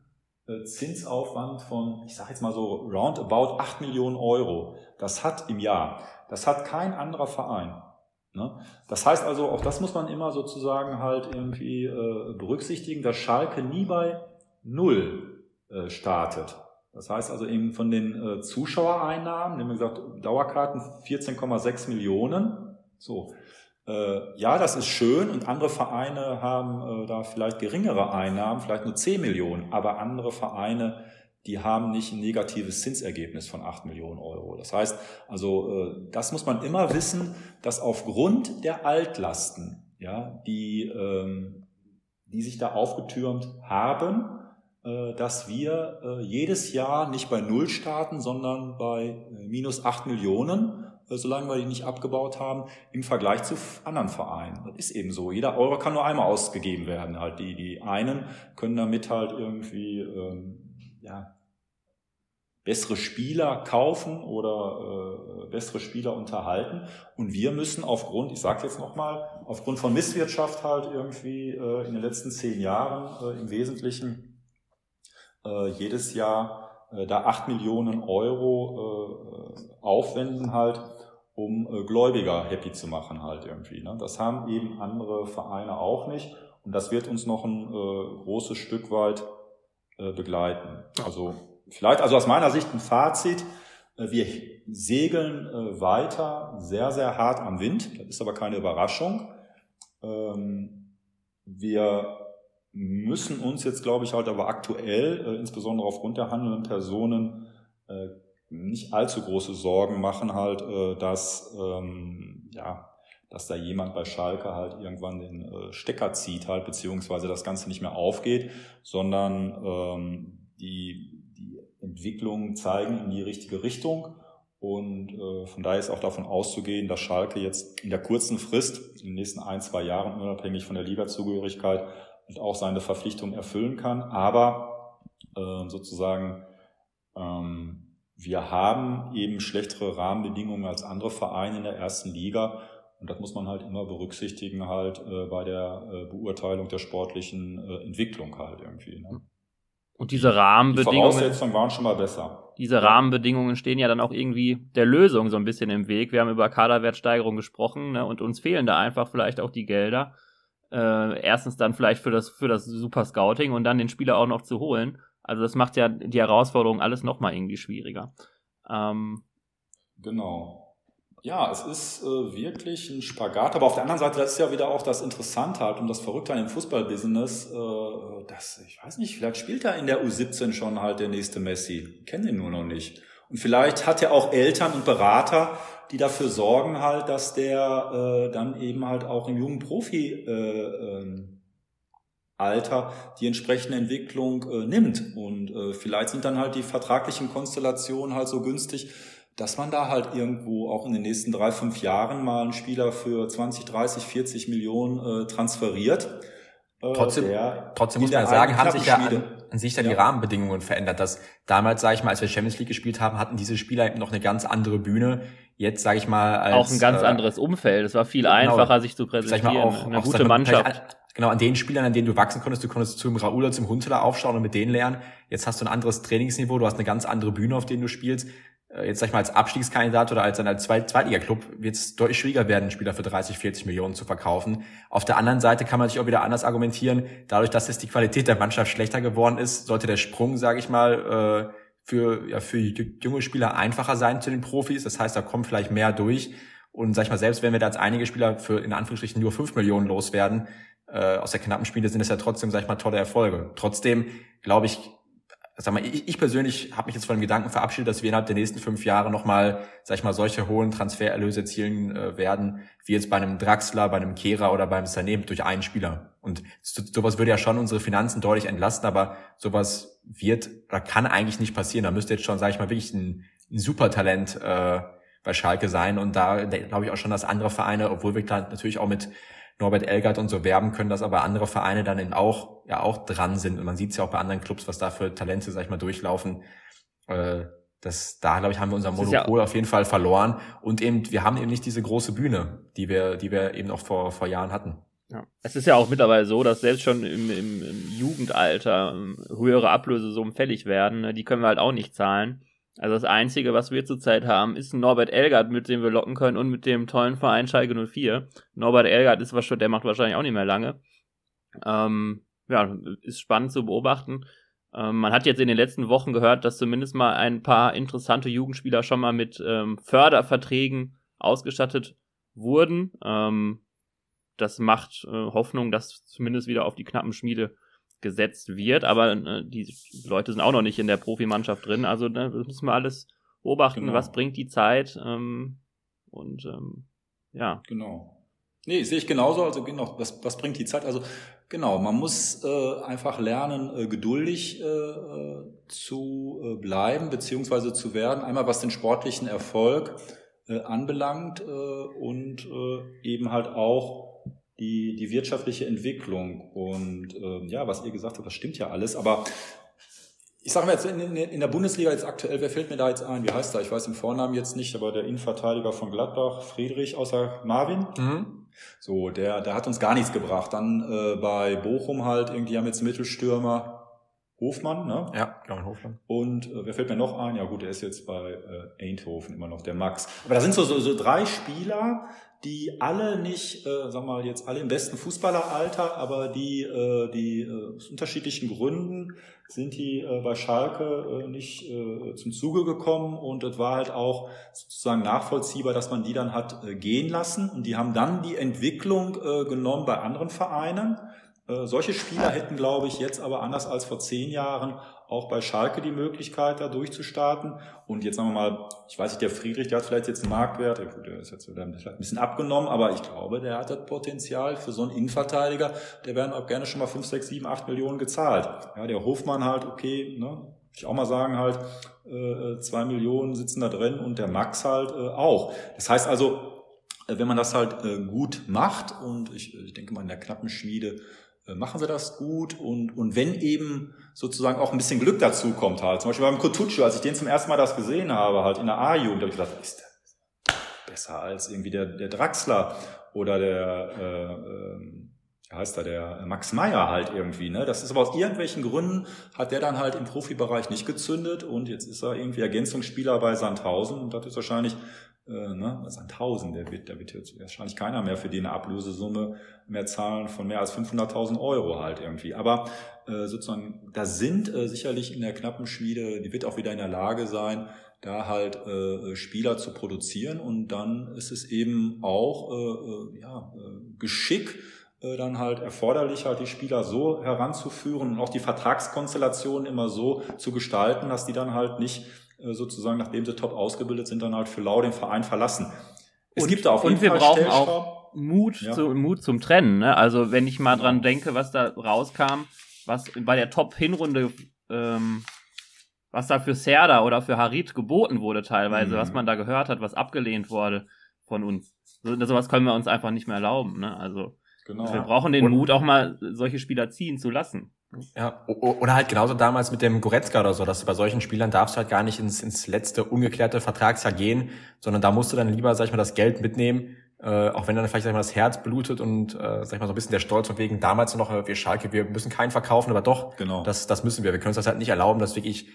Zinsaufwand von, ich sage jetzt mal so, roundabout 8 Millionen Euro. Das hat im Jahr. Das hat kein anderer Verein. Ne? Das heißt also, auch das muss man immer sozusagen halt irgendwie berücksichtigen, dass Schalke nie bei null startet. Das heißt also eben von den Zuschauereinnahmen, nehmen wir gesagt, Dauerkarten 14,6 Millionen. So, ja, das ist schön und andere Vereine haben da vielleicht geringere Einnahmen, vielleicht nur 10 Millionen, aber andere Vereine, die haben nicht ein negatives Zinsergebnis von 8 Millionen Euro. Das heißt also, das muss man immer wissen, dass aufgrund der Altlasten, ja, die sich da aufgetürmt haben, dass wir jedes Jahr nicht bei null starten, sondern bei minus 8 Millionen, solange wir die nicht abgebaut haben, im Vergleich zu anderen Vereinen. Das ist eben so. Jeder Euro kann nur einmal ausgegeben werden. Halt die einen können damit halt irgendwie bessere Spieler kaufen oder bessere Spieler unterhalten. Und wir müssen aufgrund, ich sage jetzt nochmal, aufgrund von Misswirtschaft halt irgendwie in den letzten 10 Jahren im Wesentlichen jedes Jahr da 8 Millionen Euro aufwenden halt, um Gläubiger happy zu machen halt irgendwie. Ne? Das haben eben andere Vereine auch nicht und das wird uns noch ein großes Stück weit begleiten. Also vielleicht, also aus meiner Sicht ein Fazit, wir segeln weiter sehr, sehr hart am Wind, das ist aber keine Überraschung. Wir müssen uns jetzt, glaube ich, halt aber aktuell, insbesondere aufgrund der handelnden Personen, nicht allzu große Sorgen machen halt, dass da jemand bei Schalke halt irgendwann den Stecker zieht halt, beziehungsweise das Ganze nicht mehr aufgeht, sondern die Entwicklungen zeigen in die richtige Richtung und von daher ist auch davon auszugehen, dass Schalke jetzt in der kurzen Frist, in den nächsten 1-2 Jahren, unabhängig von der Ligazugehörigkeit, und auch seine Verpflichtung erfüllen kann. Aber wir haben eben schlechtere Rahmenbedingungen als andere Vereine in der ersten Liga. Und das muss man halt immer berücksichtigen halt bei der Beurteilung der sportlichen Entwicklung halt irgendwie. Ne? Und diese Rahmenbedingungen... Die Voraussetzungen waren schon mal besser. Diese Rahmenbedingungen stehen ja dann auch irgendwie der Lösung so ein bisschen im Weg. Wir haben über Kaderwertsteigerung gesprochen, ne? Und uns fehlen da einfach vielleicht auch die Gelder. Erstens dann vielleicht für das Super Scouting und dann den Spieler auch noch zu holen. Also das macht ja die Herausforderung alles nochmal irgendwie schwieriger. Genau. Ja, es ist wirklich ein Spagat, aber auf der anderen Seite, das ist ja wieder auch das Interessante halt und das Verrückte an dem Fußballbusiness, dass, ich weiß nicht, vielleicht spielt da in der U17 schon halt der nächste Messi. Kennen den nur noch nicht. Und vielleicht hat er auch Eltern und Berater, die dafür sorgen halt, dass der dann eben halt auch im jungen Profi-Alter die entsprechende Entwicklung nimmt. Und vielleicht sind dann halt die vertraglichen Konstellationen halt so günstig, dass man da halt irgendwo auch in den nächsten 3-5 Jahren mal einen Spieler für 20, 30, 40 Millionen transferiert. Trotzdem muss man ja sagen, haben sich ja an sich dann die Rahmenbedingungen verändert. Dass damals, sage ich mal, als wir Champions League gespielt haben, hatten diese Spieler eben noch eine ganz andere Bühne. Jetzt, sage ich mal, als auch ein ganz anderes Umfeld. Es war viel einfacher, sich zu präsentieren. Sag ich mal, auch eine gute Mannschaft. Genau, an den Spielern, an denen du wachsen konntest. Du konntest zum Raul oder zum Huntelaar aufschauen und mit denen lernen. Jetzt hast du ein anderes Trainingsniveau. Du hast eine ganz andere Bühne, auf denen du spielst. Jetzt, sag ich mal, als Abstiegskandidat oder als Zweitliga-Club wird es deutlich schwieriger werden, Spieler für 30, 40 Millionen zu verkaufen. Auf der anderen Seite kann man sich auch wieder anders argumentieren. Dadurch, dass jetzt die Qualität der Mannschaft schlechter geworden ist, sollte der Sprung, sag ich mal, für junge Spieler einfacher sein zu den Profis. Das heißt, da kommt vielleicht mehr durch. Und sag ich mal, selbst wenn wir da jetzt einige Spieler für, in Anführungsstrichen, nur 5 Millionen loswerden, aus der knappen Spiele sind es ja trotzdem, sag ich mal, tolle Erfolge. Trotzdem, glaube ich, ich persönlich habe mich jetzt von dem Gedanken verabschiedet, dass wir innerhalb der nächsten 5 Jahre nochmal, sag ich mal, solche hohen Transfererlöse erzielen werden, wie jetzt bei einem Draxler, bei einem Kehrer oder beim Sané durch einen Spieler. Und sowas würde ja schon unsere Finanzen deutlich entlasten, aber sowas wird oder kann eigentlich nicht passieren. Da müsste jetzt schon, sag ich mal, wirklich ein Supertalent bei Schalke sein. Und da glaube ich auch schon, dass andere Vereine, obwohl wir natürlich auch mit Norbert Elgert und so werben können, dass aber andere Vereine dann eben auch dran sind. Und man sieht es ja auch bei anderen Clubs, was da für Talente, sag ich mal, durchlaufen. Da, glaube ich, haben wir unser Monopol auf jeden Fall verloren. Und eben, wir haben eben nicht diese große Bühne, die wir eben auch vor Jahren hatten. Ja. Es ist ja auch mittlerweile so, dass selbst schon im Jugendalter höhere Ablösesummen fällig werden. Die können wir halt auch nicht zahlen. Also das Einzige, was wir zurzeit haben, ist ein Norbert Elgert, mit dem wir locken können und mit dem tollen Verein Schalke 04. Norbert Elgert ist was, der macht wahrscheinlich auch nicht mehr lange. Ist spannend zu beobachten. Man hat jetzt in den letzten Wochen gehört, dass zumindest mal ein paar interessante Jugendspieler schon mal mit Förderverträgen ausgestattet wurden. Das macht Hoffnung, dass zumindest wieder auf die Knappenschmiede gesetzt wird, aber die Leute sind auch noch nicht in der Profimannschaft drin, also da müssen wir alles beobachten, genau. Was bringt die Zeit Genau. Nee, sehe ich genauso, also genau, was bringt die Zeit, also genau, man muss einfach lernen, geduldig zu bleiben, beziehungsweise zu werden, einmal was den sportlichen Erfolg anbelangt und eben halt auch die wirtschaftliche Entwicklung und was ihr gesagt habt, das stimmt ja alles, aber ich sage mir jetzt in der Bundesliga jetzt aktuell, wer fällt mir da jetzt ein, wie heißt er, ich weiß den Vornamen jetzt nicht, aber der Innenverteidiger von Gladbach, Friedrich, außer Marvin, So, der hat uns gar nichts gebracht, dann bei Bochum halt, irgendwie haben jetzt Mittelstürmer Hofmann, ne? Ja, genau, Hofmann. Und wer fällt mir noch ein? Ja gut, der ist jetzt bei Eindhoven immer noch, der Max. Aber da sind so 3 Spieler, die alle nicht, jetzt alle im besten Fußballeralter, aber die aus unterschiedlichen Gründen sind die bei Schalke nicht zum Zuge gekommen und es war halt auch sozusagen nachvollziehbar, dass man die dann hat gehen lassen und die haben dann die Entwicklung genommen bei anderen Vereinen. Solche Spieler hätten, glaube ich, jetzt aber anders als vor 10 Jahren auch bei Schalke die Möglichkeit, da durchzustarten. Und jetzt sagen wir mal, ich weiß nicht, der Friedrich, der hat vielleicht jetzt einen Marktwert, der ist jetzt ein bisschen abgenommen, aber ich glaube, der hat das Potenzial für so einen Innenverteidiger, der werden auch gerne schon mal 5, 6, 7, 8 Millionen gezahlt. Ja, der Hofmann halt, okay, ne, würde ich auch mal sagen halt, 2 Millionen sitzen da drin und der Max halt auch. Das heißt also, wenn man das halt gut macht und ich denke mal in der Knappenschmiede, machen sie das gut und wenn eben sozusagen auch ein bisschen Glück dazu kommt halt, zum Beispiel beim Kotuccio, als ich den zum ersten Mal das gesehen habe halt in der A-Jugend, habe ich gedacht, ist der besser als irgendwie der Draxler oder der Max Meyer halt irgendwie, ne? Das ist aber aus irgendwelchen Gründen hat der dann halt im Profibereich nicht gezündet und jetzt ist er irgendwie Ergänzungsspieler bei Sandhausen und das ist wahrscheinlich Sandhausen, der wird jetzt wahrscheinlich keiner mehr für die eine Ablösesumme mehr zahlen von mehr als 500.000 Euro halt irgendwie. Aber sozusagen, da sind sicherlich in der Knappenschmiede, die wird auch wieder in der Lage sein, da halt Spieler zu produzieren und dann ist es eben auch Geschick, dann halt erforderlich, halt die Spieler so heranzuführen und auch die Vertragskonstellationen immer so zu gestalten, dass die dann halt nicht sozusagen, nachdem sie top ausgebildet sind, dann halt für lau den Verein verlassen. Es gibt da auf jeden Fall Stellschrauben. Und wir brauchen auch Mut zum Trennen. Ne? Also wenn ich mal dran denke, was da rauskam, was bei der Top-Hinrunde was da für Serdar oder für Harit geboten wurde teilweise, was man da gehört hat, was abgelehnt wurde von uns. Sowas können wir uns einfach nicht mehr erlauben, ne? Also genau. Wir brauchen den Mut, auch mal solche Spieler ziehen zu lassen. Ja, oder halt genauso damals mit dem Goretzka oder so, dass du bei solchen Spielern darfst du halt gar nicht ins letzte ungeklärte Vertragsjahr gehen, sondern da musst du dann lieber, sag ich mal, das Geld mitnehmen, auch wenn dann vielleicht, sag ich mal, das Herz blutet und, sag ich mal, so ein bisschen der Stolz und wegen damals noch, wir Schalke, wir müssen keinen verkaufen, aber doch, genau. Das müssen wir. Wir können uns das halt nicht erlauben, dass wirklich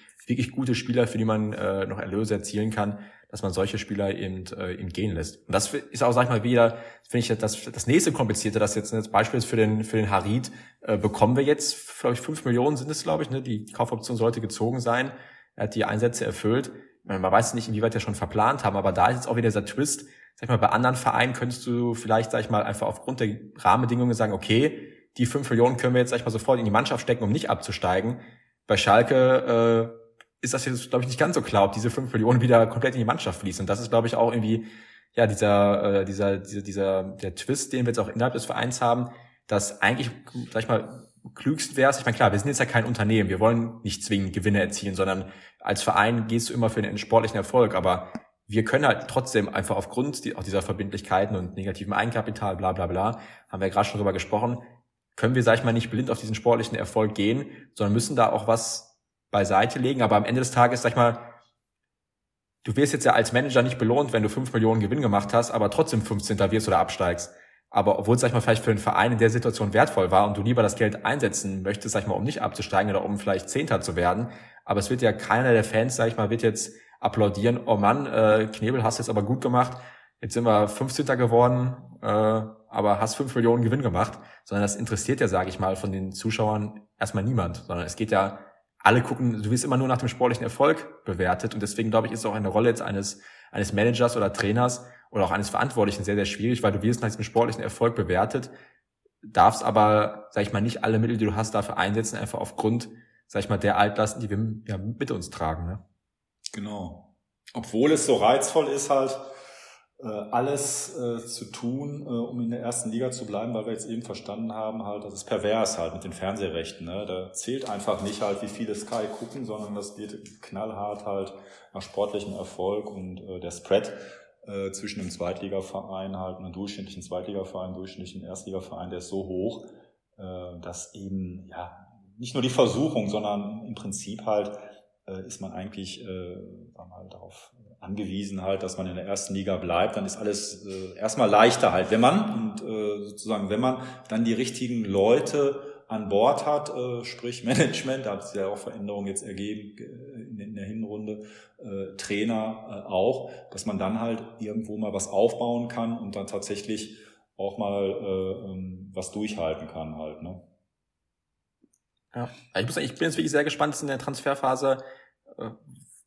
gute Spieler, für die man noch Erlöse erzielen kann, dass man solche Spieler eben gehen lässt. Und das ist auch, sag ich mal, wieder, finde ich, das nächste Komplizierte, das jetzt Beispiel ist für den Harit, bekommen wir jetzt, glaube ich, 5 Millionen sind es, glaube ich, ne? Die Kaufoption sollte gezogen sein. Er hat die Einsätze erfüllt. Man weiß nicht, inwieweit wir schon verplant haben, aber da ist jetzt auch wieder dieser Twist, sag ich mal, bei anderen Vereinen könntest du vielleicht, sag ich mal, einfach aufgrund der Rahmenbedingungen sagen, okay, die 5 Millionen können wir jetzt, sag ich mal, sofort in die Mannschaft stecken, um nicht abzusteigen. Bei Schalke, ist das jetzt, glaube ich, nicht ganz so klar, ob diese 5 Millionen wieder komplett in die Mannschaft fließen. Und das ist, glaube ich, auch irgendwie, ja, der Twist, den wir jetzt auch innerhalb des Vereins haben, dass eigentlich, sag ich mal, klügst wär's. Ich meine, klar, wir sind jetzt ja kein Unternehmen. Wir wollen nicht zwingend Gewinne erzielen, sondern als Verein gehst du immer für den sportlichen Erfolg. Aber wir können halt trotzdem einfach aufgrund auch dieser Verbindlichkeiten und negativen Eigenkapital, bla, bla, bla, haben wir ja gerade schon drüber gesprochen, können wir, sag ich mal, nicht blind auf diesen sportlichen Erfolg gehen, sondern müssen da auch was beiseite legen, aber am Ende des Tages, sag ich mal, du wirst jetzt ja als Manager nicht belohnt, wenn du 5 Millionen Gewinn gemacht hast, aber trotzdem 15. wirst oder absteigst. Aber obwohl es, sag ich mal, vielleicht für den Verein in der Situation wertvoll war und du lieber das Geld einsetzen möchtest, sag ich mal, um nicht abzusteigen oder um vielleicht 10. zu werden, aber es wird ja keiner der Fans, sag ich mal, wird jetzt applaudieren, oh Mann, Knebel, hast jetzt aber gut gemacht, jetzt sind wir 15. geworden, aber hast 5 Millionen Gewinn gemacht, sondern das interessiert ja, sag ich mal, von den Zuschauern erstmal niemand, sondern es geht ja alle gucken, du wirst immer nur nach dem sportlichen Erfolg bewertet und deswegen, glaube ich, ist es auch eine Rolle jetzt eines Managers oder Trainers oder auch eines Verantwortlichen sehr, sehr schwierig, weil du wirst nach diesem sportlichen Erfolg bewertet, darfst aber, sag ich mal, nicht alle Mittel, die du hast, dafür einsetzen, einfach aufgrund, sag ich mal, der Altlasten, die wir ja mit uns tragen. Ne? Genau. Obwohl es so reizvoll ist halt, alles zu tun, um in der ersten Liga zu bleiben, weil wir jetzt eben verstanden haben, halt, das ist pervers halt mit den Fernsehrechten. Ne? Da zählt einfach nicht halt, wie viele Sky gucken, sondern das geht knallhart halt nach sportlichem Erfolg und der Spread zwischen einem Zweitligaverein halt, einem durchschnittlichen Zweitligaverein, durchschnittlichen Erstligaverein, der ist so hoch, dass eben ja nicht nur die Versuchung, sondern im Prinzip halt ist man eigentlich darauf angewiesen, halt, dass man in der ersten Liga bleibt, dann ist alles erstmal leichter halt. Wenn man dann die richtigen Leute an Bord hat, sprich Management, da hat es ja auch Veränderungen jetzt ergeben in der Hinrunde, Trainer auch, dass man dann halt irgendwo mal was aufbauen kann und dann tatsächlich auch mal was durchhalten kann halt, ne? Ja, ich muss sagen, ich bin jetzt wirklich sehr gespannt in der Transferphase,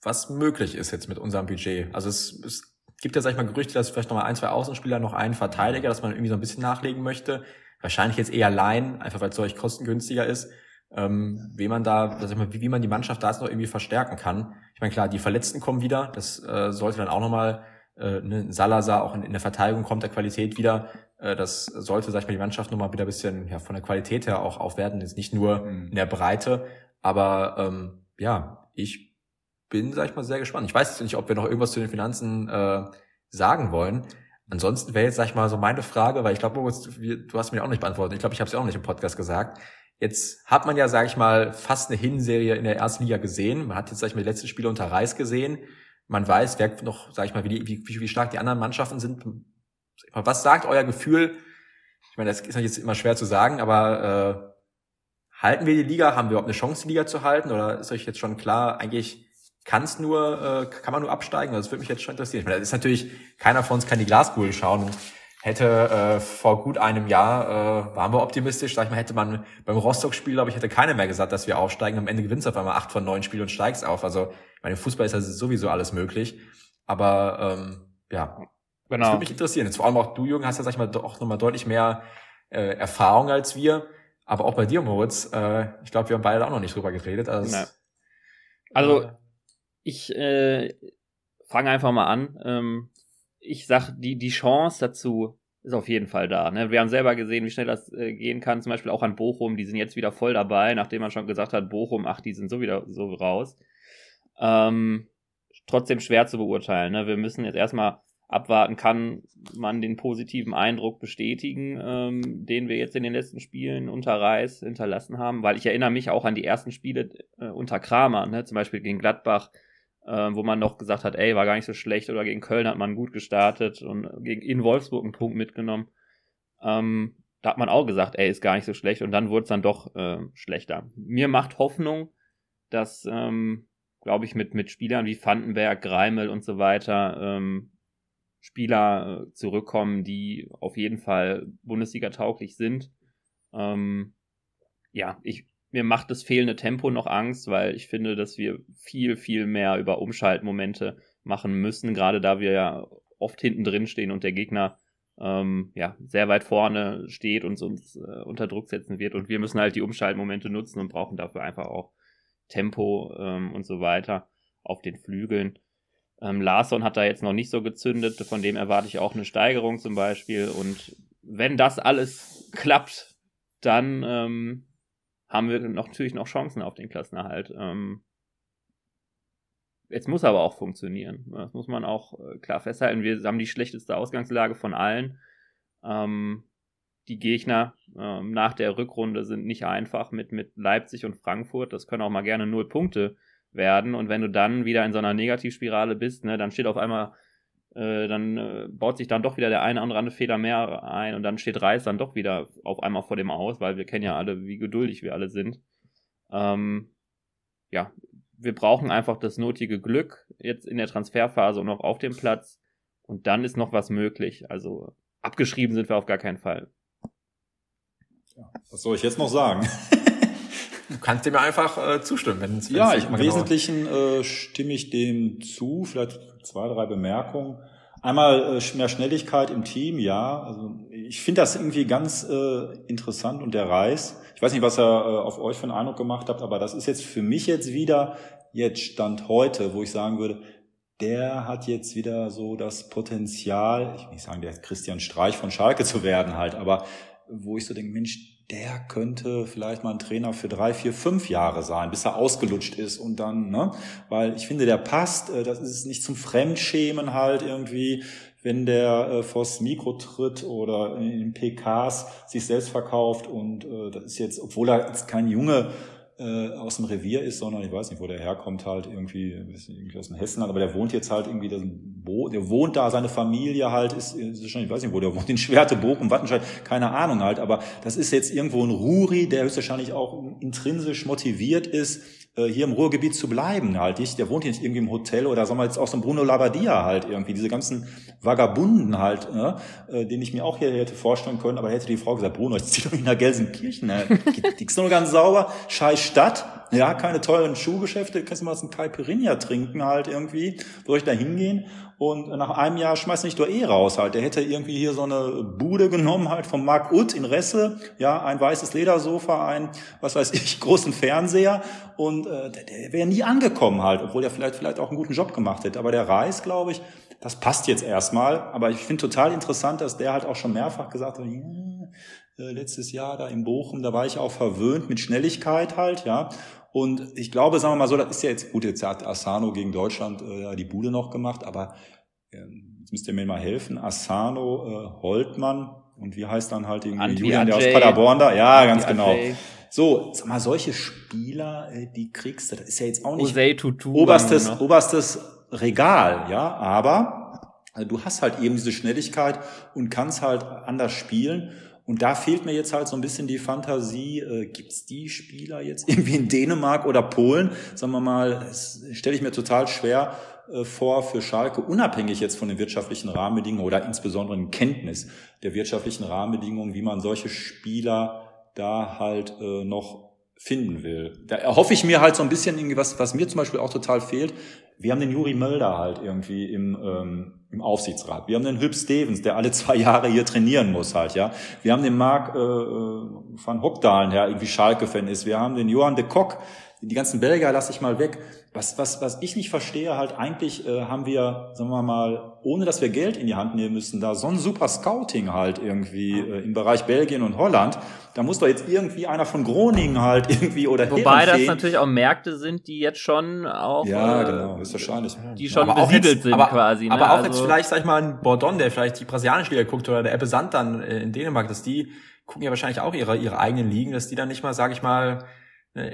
was möglich ist jetzt mit unserem Budget. Also es gibt ja, sag ich mal, Gerüchte, dass vielleicht nochmal 1, 2 Außenspieler, noch einen Verteidiger, dass man irgendwie so ein bisschen nachlegen möchte. Wahrscheinlich jetzt eher Laien, einfach weil es solch kostengünstiger ist. Wie man die Mannschaft da jetzt noch irgendwie verstärken kann. Ich meine, klar, die Verletzten kommen wieder. Das sollte dann auch nochmal, Salazar auch in der Verteidigung kommt der Qualität wieder. Das sollte, sag ich mal, die Mannschaft nochmal wieder ein bisschen ja, von der Qualität her auch aufwerten. Jetzt nicht nur in der Breite, aber ich bin, sag ich mal, sehr gespannt. Ich weiß jetzt nicht, ob wir noch irgendwas zu den Finanzen sagen wollen. Ansonsten wäre jetzt, sag ich mal, so meine Frage, weil ich glaube, Moritz, du hast mir auch nicht beantwortet. Ich glaube, ich habe es ja auch nicht im Podcast gesagt. Jetzt hat man ja, sag ich mal, fast eine Hinserie in der ersten Liga gesehen. Man hat jetzt, sag ich mal, die letzten Spiele unter Reis gesehen. Man weiß, wer noch, sag ich mal, wie stark die anderen Mannschaften sind. Was sagt euer Gefühl? Ich meine, das ist jetzt immer schwer zu sagen, aber halten wir die Liga? Haben wir überhaupt eine Chance, die Liga zu halten? Oder ist euch jetzt schon klar, eigentlich kann man nur absteigen? Das würde mich jetzt schon interessieren. Ich meine, das ist natürlich, keiner von uns kann die Glaskugel schauen und hätte vor gut einem Jahr, waren wir optimistisch, sag ich mal, hätte man beim Rostock-Spiel, glaube ich, hätte keiner mehr gesagt, dass wir aufsteigen. Am Ende gewinnst du auf einmal 8 von 9 Spielen und steigst auf. Also, ich meine, im Fußball ist das sowieso alles möglich. Aber, genau. Das würde mich interessieren. Jetzt vor allem auch du, Jürgen, hast ja, sag ich mal, auch nochmal deutlich mehr Erfahrung als wir. Aber auch bei dir, Moritz, ich glaube, wir haben beide auch noch nicht drüber geredet. Also ich fange einfach mal an. Ich sag, die Chance dazu ist auf jeden Fall da. Ne? Wir haben selber gesehen, wie schnell das gehen kann. Zum Beispiel auch an Bochum, die sind jetzt wieder voll dabei, nachdem man schon gesagt hat, Bochum, ach, die sind so wieder so raus. Trotzdem schwer zu beurteilen. Ne? Wir müssen jetzt erstmal abwarten, kann man den positiven Eindruck bestätigen, den wir jetzt in den letzten Spielen unter Reis hinterlassen haben, weil ich erinnere mich auch an die ersten Spiele unter Kramer, ne? Zum Beispiel gegen Gladbach, wo man noch gesagt hat, ey, war gar nicht so schlecht, oder gegen Köln hat man gut gestartet und in Wolfsburg einen Punkt mitgenommen. Da hat man auch gesagt, ey, ist gar nicht so schlecht, und dann wurde es dann doch schlechter. Mir macht Hoffnung, dass, glaube ich, mit Spielern wie Vandenberg, Greimel und so weiter Spieler zurückkommen, die auf jeden Fall Bundesliga-tauglich sind. Mir macht das fehlende Tempo noch Angst, weil ich finde, dass wir viel, viel mehr über Umschaltmomente machen müssen, gerade da wir ja oft hinten drin stehen und der Gegner sehr weit vorne steht und uns unter Druck setzen wird, und wir müssen halt die Umschaltmomente nutzen und brauchen dafür einfach auch Tempo und so weiter auf den Flügeln. Larsson hat da jetzt noch nicht so gezündet, von dem erwarte ich auch eine Steigerung zum Beispiel, und wenn das alles klappt, dann haben wir natürlich noch Chancen auf den Klassenerhalt. Jetzt muss aber auch funktionieren. Das muss man auch klar festhalten. Wir haben die schlechteste Ausgangslage von allen. Die Gegner nach der Rückrunde sind nicht einfach mit Leipzig und Frankfurt. Das können auch mal gerne 0 Punkte werden. Und wenn du dann wieder in so einer Negativspirale bist, ne, dann steht auf einmal, dann baut sich dann doch wieder der eine oder andere Fehler mehr ein, und dann steht Reis dann doch wieder auf einmal vor dem Aus, weil wir kennen ja alle, wie geduldig wir alle sind. Wir brauchen einfach das notige Glück jetzt in der Transferphase und auch auf dem Platz, und dann ist noch was möglich. Also abgeschrieben sind wir auf gar keinen Fall. Ja, was soll ich jetzt noch sagen? Du kannst dem einfach zustimmen. Wesentlichen stimme ich dem zu. Vielleicht 2, 3 Bemerkungen. Einmal mehr Schnelligkeit im Team, ja. Also ich finde das irgendwie ganz interessant, und der Reis, ich weiß nicht, was er auf euch für einen Eindruck gemacht habt, aber das ist jetzt für mich jetzt Stand heute, wo ich sagen würde, der hat jetzt wieder so das Potenzial, ich will nicht sagen, der Christian Streich von Schalke zu werden halt, aber wo ich so denke, Mensch, der könnte vielleicht mal ein Trainer für 3, 4, 5 Jahre sein, bis er ausgelutscht ist, und dann, ne, weil ich finde, der passt, das ist nicht zum Fremdschämen halt irgendwie, wenn der vors Mikro tritt oder in PKs sich selbst verkauft, und das ist jetzt, obwohl er jetzt kein Junge aus dem Revier ist, sondern ich weiß nicht, wo der herkommt, halt irgendwie aus dem Hessenland, aber der wohnt jetzt halt irgendwie, der wohnt da, seine Familie halt ist schon, ich weiß nicht, wo der wohnt, in Schwerte, Bochum, Wattenscheid, keine Ahnung halt, aber das ist jetzt irgendwo ein Ruri, der höchstwahrscheinlich auch intrinsisch motiviert ist, hier im Ruhrgebiet zu bleiben halt, der wohnt hier nicht irgendwie im Hotel, oder sagen wir jetzt auch so ein Bruno Labbadia halt irgendwie, diese ganzen Vagabunden halt, ne? Den ich mir auch hier hätte vorstellen können, aber hätte die Frau gesagt, Bruno, jetzt zieh doch nicht nach Gelsenkirchen, ne? Die ist nur ganz sauber, scheiß Stadt, ja, keine teuren Schuhgeschäfte, kannst du mal einen Caipirinha trinken halt irgendwie, soll ich da hingehen? Und nach einem Jahr schmeißt nicht doch raus halt, der hätte irgendwie hier so eine Bude genommen halt vom Mark Utt in Resse, ja, ein weißes Ledersofa, ein, was weiß ich, großen Fernseher, und der wäre nie angekommen halt, obwohl der vielleicht auch einen guten Job gemacht hätte, aber der Reis, glaube ich, das passt jetzt erstmal, aber ich finde total interessant, dass der halt auch schon mehrfach gesagt hat, letztes Jahr da in Bochum, da war ich auch verwöhnt mit Schnelligkeit halt, ja. Und ich glaube, sagen wir mal so, das ist ja jetzt, gut, jetzt hat Asano gegen Deutschland die Bude noch gemacht, aber jetzt müsst ihr mir mal helfen, Asano, Holtmann und wie heißt dann halt irgendwie Julian, der aus Paderborn da? Ja, ganz genau. So, sag mal, solche Spieler, die kriegst du, das ist ja jetzt auch nicht oberstes Regal, ja, aber du hast halt eben diese Schnelligkeit und kannst halt anders spielen. Und da fehlt mir jetzt halt so ein bisschen die Fantasie, gibt's die Spieler jetzt irgendwie in Dänemark oder Polen? Sagen wir mal, das stelle ich mir total schwer vor für Schalke, unabhängig jetzt von den wirtschaftlichen Rahmenbedingungen oder insbesondere in Kenntnis der wirtschaftlichen Rahmenbedingungen, wie man solche Spieler da halt noch finden will. Da erhoffe ich mir halt so ein bisschen irgendwie, was mir zum Beispiel auch total fehlt. Wir haben den Juri Mölder halt irgendwie im Aufsichtsrat. Wir haben den Hüb Stevens, der alle 2 Jahre hier trainieren muss halt, ja. Wir haben den Marc van Hockdalen, der irgendwie Schalke-Fan ist. Wir haben den Johan de Kock, Die ganzen Belgier lasse ich mal weg. Was ich nicht verstehe, halt eigentlich haben wir, sagen wir mal, ohne dass wir Geld in die Hand nehmen müssen, da so ein super Scouting halt irgendwie im Bereich Belgien und Holland. Da muss doch jetzt irgendwie einer von Groningen halt irgendwie oder wobei das natürlich auch Märkte sind, die jetzt schon auch genau, ist wahrscheinlich. Die schon aber besiedelt jetzt, sind aber, quasi. Aber ne? Auch also jetzt vielleicht, sag ich mal, ein Bordon, der vielleicht die brasilianische Liga guckt oder der Ebbe Sand dann in Dänemark, dass die gucken ja wahrscheinlich auch ihre eigenen Ligen, dass die dann nicht mal, sag ich mal,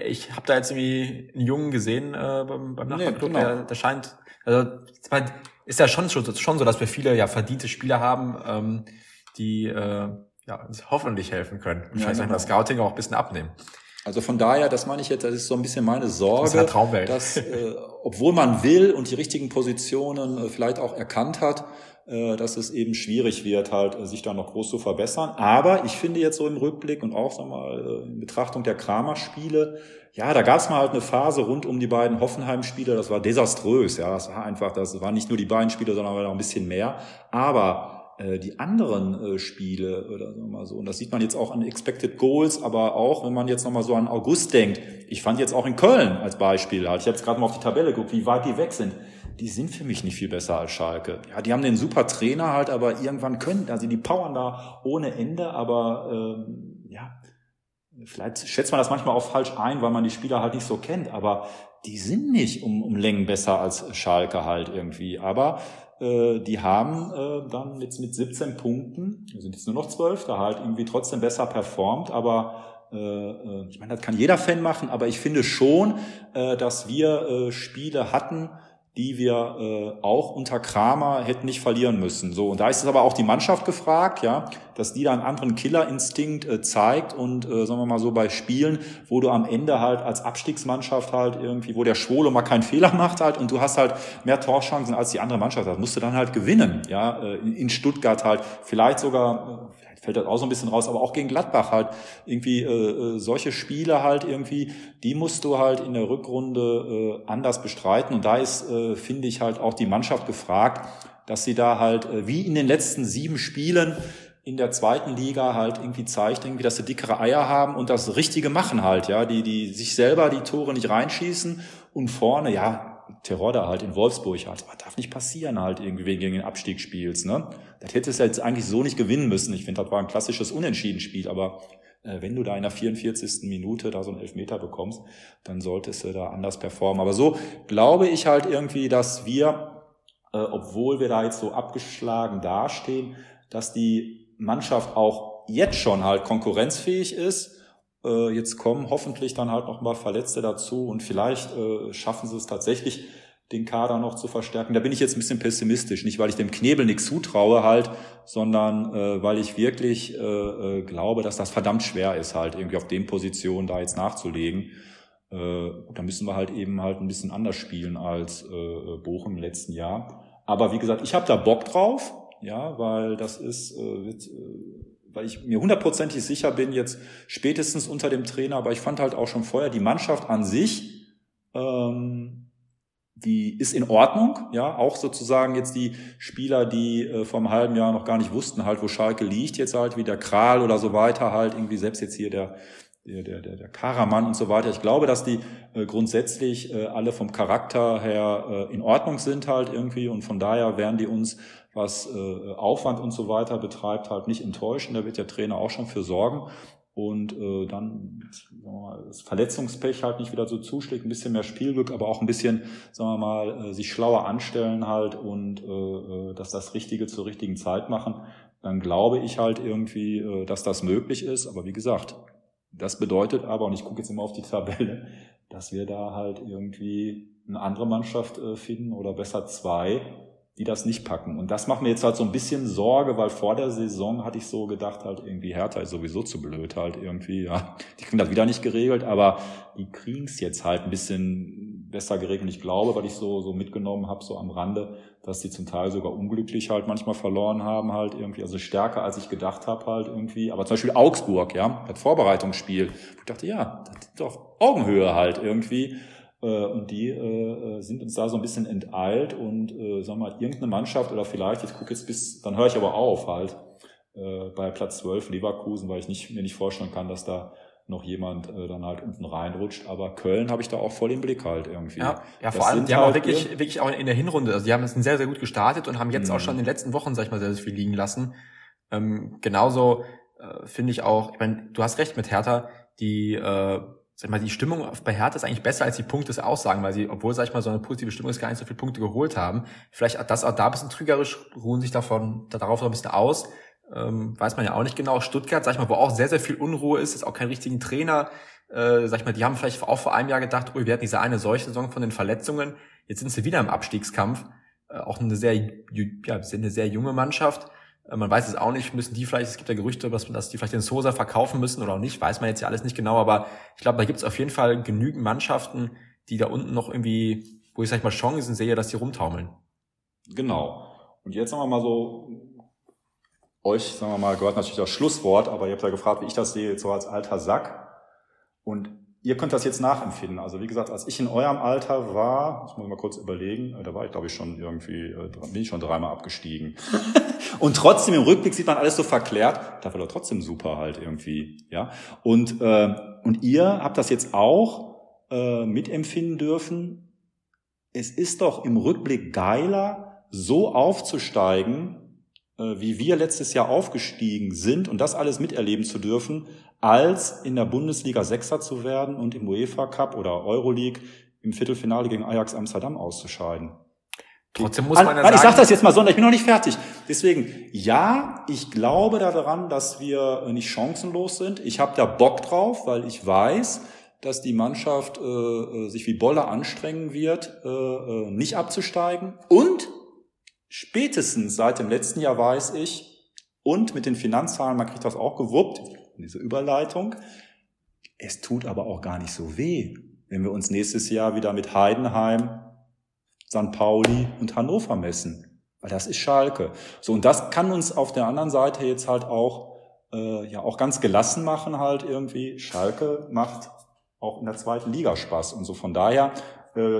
ich habe da jetzt irgendwie einen Jungen gesehen beim Nachbarclub, der scheint, also ist ja schon so, dass wir viele ja verdiente Spieler haben, die uns hoffentlich helfen können. Ich weiß nicht, das Scouting auch ein bisschen abnehmen. Also von daher, das meine ich jetzt, das ist so ein bisschen meine Sorge, das ist eine Traumwelt. Dass obwohl man will und die richtigen Positionen vielleicht auch erkannt hat, dass es eben schwierig wird, halt sich da noch groß zu verbessern. Aber ich finde jetzt so im Rückblick und auch nochmal in Betrachtung der Kramer-Spiele, ja, da gab es mal halt eine Phase rund um die beiden Hoffenheim-Spiele, das war desaströs, ja, das war einfach, das waren nicht nur die beiden Spiele, sondern noch ein bisschen mehr. Aber die anderen Spiele oder so mal so, und das sieht man jetzt auch an Expected Goals, aber auch, wenn man jetzt nochmal so an August denkt, ich fand jetzt auch in Köln als Beispiel halt, ich habe jetzt gerade mal auf die Tabelle geguckt, wie weit die weg sind. Die sind für mich nicht viel besser als Schalke. Ja, die haben den super Trainer halt, aber irgendwann also die powern da ohne Ende, aber vielleicht schätzt man das manchmal auch falsch ein, weil man die Spieler halt nicht so kennt, aber die sind nicht um Längen besser als Schalke halt irgendwie, aber die haben dann jetzt mit 17 Punkten, sind jetzt nur noch 12, da halt irgendwie trotzdem besser performt, aber ich meine, das kann jeder Fan machen, aber ich finde schon, dass wir Spiele hatten, die wir auch unter Kramer hätten nicht verlieren müssen. So, und da ist es aber auch die Mannschaft gefragt, ja, dass die da einen anderen Killerinstinkt zeigt und sagen wir mal so bei Spielen, wo du am Ende halt als Abstiegsmannschaft halt irgendwie, wo der Schwolo mal keinen Fehler macht halt und du hast halt mehr Torchancen als die andere Mannschaft, das musst du dann halt gewinnen, ja, in Stuttgart halt, vielleicht sogar fällt das auch so ein bisschen raus, aber auch gegen Gladbach halt irgendwie solche Spiele halt irgendwie, die musst du halt in der Rückrunde anders bestreiten und da ist, finde ich, halt auch die Mannschaft gefragt, dass sie da halt wie in den letzten 7 Spielen in der zweiten Liga halt irgendwie zeigt, irgendwie, dass sie dickere Eier haben und das Richtige machen halt, ja, die sich selber die Tore nicht reinschießen und vorne, ja, Terror da halt in Wolfsburg halt, aber darf nicht passieren halt irgendwie wegen den Abstiegsspiels, ne? Das hättest du jetzt eigentlich so nicht gewinnen müssen. Ich finde, das war ein klassisches Unentschieden-Spiel, aber wenn du da in der 44. Minute da so einen Elfmeter bekommst, dann solltest du da anders performen. Aber so glaube ich halt irgendwie, dass wir, obwohl wir da jetzt so abgeschlagen dastehen, dass die Mannschaft auch jetzt schon halt konkurrenzfähig ist. Jetzt kommen hoffentlich dann halt noch mal Verletzte dazu und vielleicht schaffen sie es tatsächlich, den Kader noch zu verstärken. Da bin ich jetzt ein bisschen pessimistisch, nicht weil ich dem Knebel nichts zutraue halt, sondern weil ich wirklich glaube, dass das verdammt schwer ist halt irgendwie auf den Positionen da jetzt nachzulegen. Da müssen wir halt eben halt ein bisschen anders spielen als Bochum im letzten Jahr. Aber wie gesagt, ich habe da Bock drauf, ja, weil das ist weil ich mir hundertprozentig sicher bin, jetzt spätestens unter dem Trainer, aber ich fand halt auch schon vorher, die Mannschaft an sich, die ist in Ordnung, ja, auch sozusagen jetzt die Spieler, die vor einem halben Jahr noch gar nicht wussten halt, wo Schalke liegt, jetzt halt wie der Kral oder so weiter halt, irgendwie selbst jetzt hier der Karaman und so weiter. Ich glaube, dass die grundsätzlich alle vom Charakter her in Ordnung sind halt irgendwie und von daher werden die uns, was Aufwand und so weiter betreibt, halt nicht enttäuschen. Da wird der Trainer auch schon für sorgen. Und dann das Verletzungspech halt nicht wieder so zuschlägt, ein bisschen mehr Spielglück, aber auch ein bisschen, sagen wir mal, sich schlauer anstellen halt und dass das Richtige zur richtigen Zeit machen. Dann glaube ich halt irgendwie, dass das möglich ist. Aber wie gesagt, das bedeutet aber, und ich gucke jetzt immer auf die Tabelle, dass wir da halt irgendwie eine andere Mannschaft finden oder besser 2, die das nicht packen. Und das macht mir jetzt halt so ein bisschen Sorge, weil vor der Saison hatte ich so gedacht, halt irgendwie Hertha ist sowieso zu blöd halt irgendwie, ja. Die kriegen das wieder nicht geregelt, aber die kriegen es jetzt halt ein bisschen besser geregelt. Und ich glaube, weil ich so mitgenommen habe, so am Rande, dass die zum Teil sogar unglücklich halt manchmal verloren haben halt irgendwie, also stärker als ich gedacht habe halt irgendwie. Aber zum Beispiel Augsburg, ja, das Vorbereitungsspiel. Ich dachte, ja, das ist doch Augenhöhe halt irgendwie. Und die sind uns da so ein bisschen enteilt und sagen wir mal, irgendeine Mannschaft oder vielleicht, ich gucke jetzt bis, dann höre ich aber auf halt bei Platz 12 Leverkusen, weil ich mir nicht vorstellen kann, dass da noch jemand dann halt unten reinrutscht. Aber Köln habe ich da auch voll im Blick halt irgendwie. Ja, vor allem, die haben halt auch wirklich auch in der Hinrunde, also die haben es sehr, sehr gut gestartet und haben jetzt auch schon in den letzten Wochen, sag ich mal, sehr, sehr viel liegen lassen. Genauso finde ich auch, ich meine, du hast recht mit Hertha, die Stimmung bei Hertha ist eigentlich besser als die Punkte es aussagen, weil sie, obwohl, sag ich mal, so eine positive Stimmung ist, gar nicht so viele Punkte geholt haben. Vielleicht das auch da ein bisschen trügerisch, ruhen sich darauf noch ein bisschen aus. Weiß man ja auch nicht genau. Stuttgart, sag ich mal, wo auch sehr, sehr viel Unruhe ist, ist auch kein richtigen Trainer. Sag ich mal, die haben vielleicht auch vor einem Jahr gedacht, wir hatten diese eine solche Saison von den Verletzungen. Jetzt sind sie wieder im Abstiegskampf. Auch eine sehr junge Mannschaft. Man weiß es auch nicht, müssen die vielleicht, es gibt ja Gerüchte, dass die vielleicht den Sosa verkaufen müssen oder auch nicht, weiß man jetzt ja alles nicht genau, aber ich glaube, da gibt es auf jeden Fall genügend Mannschaften, die da unten noch irgendwie, wo ich, sag ich mal, Chancen sehe, dass die rumtaumeln. Genau. Und jetzt sagen wir mal so, euch, sagen wir mal, gehört natürlich das Schlusswort, aber ihr habt ja gefragt, wie ich das sehe, so als alter Sack. Und ihr könnt das jetzt nachempfinden. Also wie gesagt, als ich in eurem Alter war, das muss ich mal kurz überlegen, da war ich, glaube ich, schon irgendwie, bin ich schon dreimal abgestiegen. Und trotzdem im Rückblick sieht man alles so verklärt. Da war doch trotzdem super halt irgendwie, ja. Und ihr habt das jetzt auch mitempfinden dürfen. Es ist doch im Rückblick geiler, so aufzusteigen, wie wir letztes Jahr aufgestiegen sind und das alles miterleben zu dürfen, als in der Bundesliga Sechster zu werden und im UEFA Cup oder Euroleague im Viertelfinale gegen Ajax Amsterdam auszuscheiden. Trotzdem muss man ja sagen... Ich sage das jetzt mal so, ich bin noch nicht fertig. Deswegen, ja, ich glaube daran, dass wir nicht chancenlos sind. Ich habe da Bock drauf, weil ich weiß, dass die Mannschaft sich wie Bolle anstrengen wird, nicht abzusteigen. Und spätestens seit dem letzten Jahr weiß ich, und mit den Finanzzahlen, man kriegt das auch gewuppt, diese Überleitung, es tut aber auch gar nicht so weh, wenn wir uns nächstes Jahr wieder mit Heidenheim, St. Pauli und Hannover messen, weil das ist Schalke. So, und das kann uns auf der anderen Seite jetzt halt auch, auch ganz gelassen machen halt irgendwie. Schalke macht auch in der zweiten Liga Spaß und so, von daher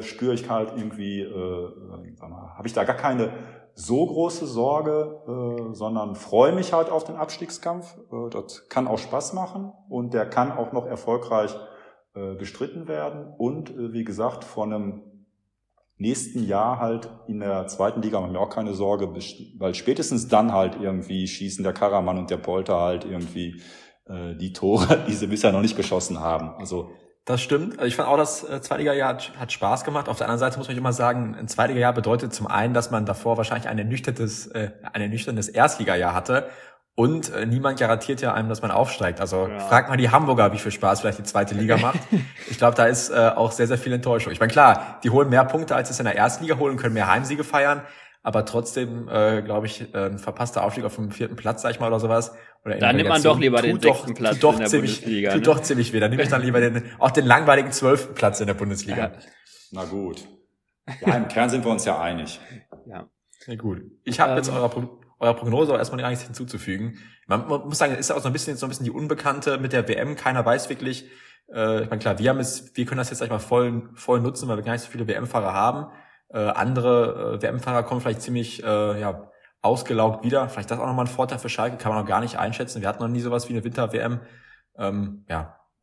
spüre ich halt irgendwie, habe ich da gar keine so große Sorge, sondern freue mich halt auf den Abstiegskampf. Das kann auch Spaß machen und der kann auch noch erfolgreich bestritten werden. Und wie gesagt, von einem nächsten Jahr halt in der zweiten Liga mache ich mir auch keine Sorge, weil spätestens dann halt irgendwie schießen der Karaman und der Polter halt irgendwie die Tore, die sie bisher noch nicht geschossen haben. Also das stimmt. Also ich fand auch, das Zweitliga-Jahr hat Spaß gemacht. Auf der anderen Seite muss man immer sagen, ein Zweitliga-Jahr bedeutet zum einen, dass man davor wahrscheinlich ein ernüchterndes Erstliga-Jahr hatte und niemand garantiert ja einem, dass man aufsteigt. Also Frag mal die Hamburger, wie viel Spaß vielleicht die zweite Liga macht. Ich glaube, da ist auch sehr, sehr viel Enttäuschung. Ich meine, klar, die holen mehr Punkte, als es in der Erstliga holen, können mehr Heimsiege feiern, aber trotzdem, glaube ich, ein verpasster Aufstieg auf dem 4. Platz, sag ich mal, oder sowas. Oder dann nimmt man doch lieber den 6. Platz in der Bundesliga. Tut doch ziemlich weh. Dann nehme ich dann lieber den langweiligen 12. Platz in der Bundesliga. Ja. Na gut. Ja, im Kern sind wir uns ja einig. Ja. Na gut. Ich habe jetzt eurer Prognose auch erstmal eigentlich hinzuzufügen. Man muss sagen, es ist auch so ein bisschen die Unbekannte mit der WM. Keiner weiß wirklich. Ich meine, klar, wir können das jetzt, sag ich mal, voll nutzen, weil wir gar nicht so viele WM-Fahrer haben. Andere WM-Fahrer kommen vielleicht ziemlich ausgelaugt wieder. Vielleicht das auch nochmal ein Vorteil für Schalke, kann man noch gar nicht einschätzen. Wir hatten noch nie sowas wie eine Winter-WM.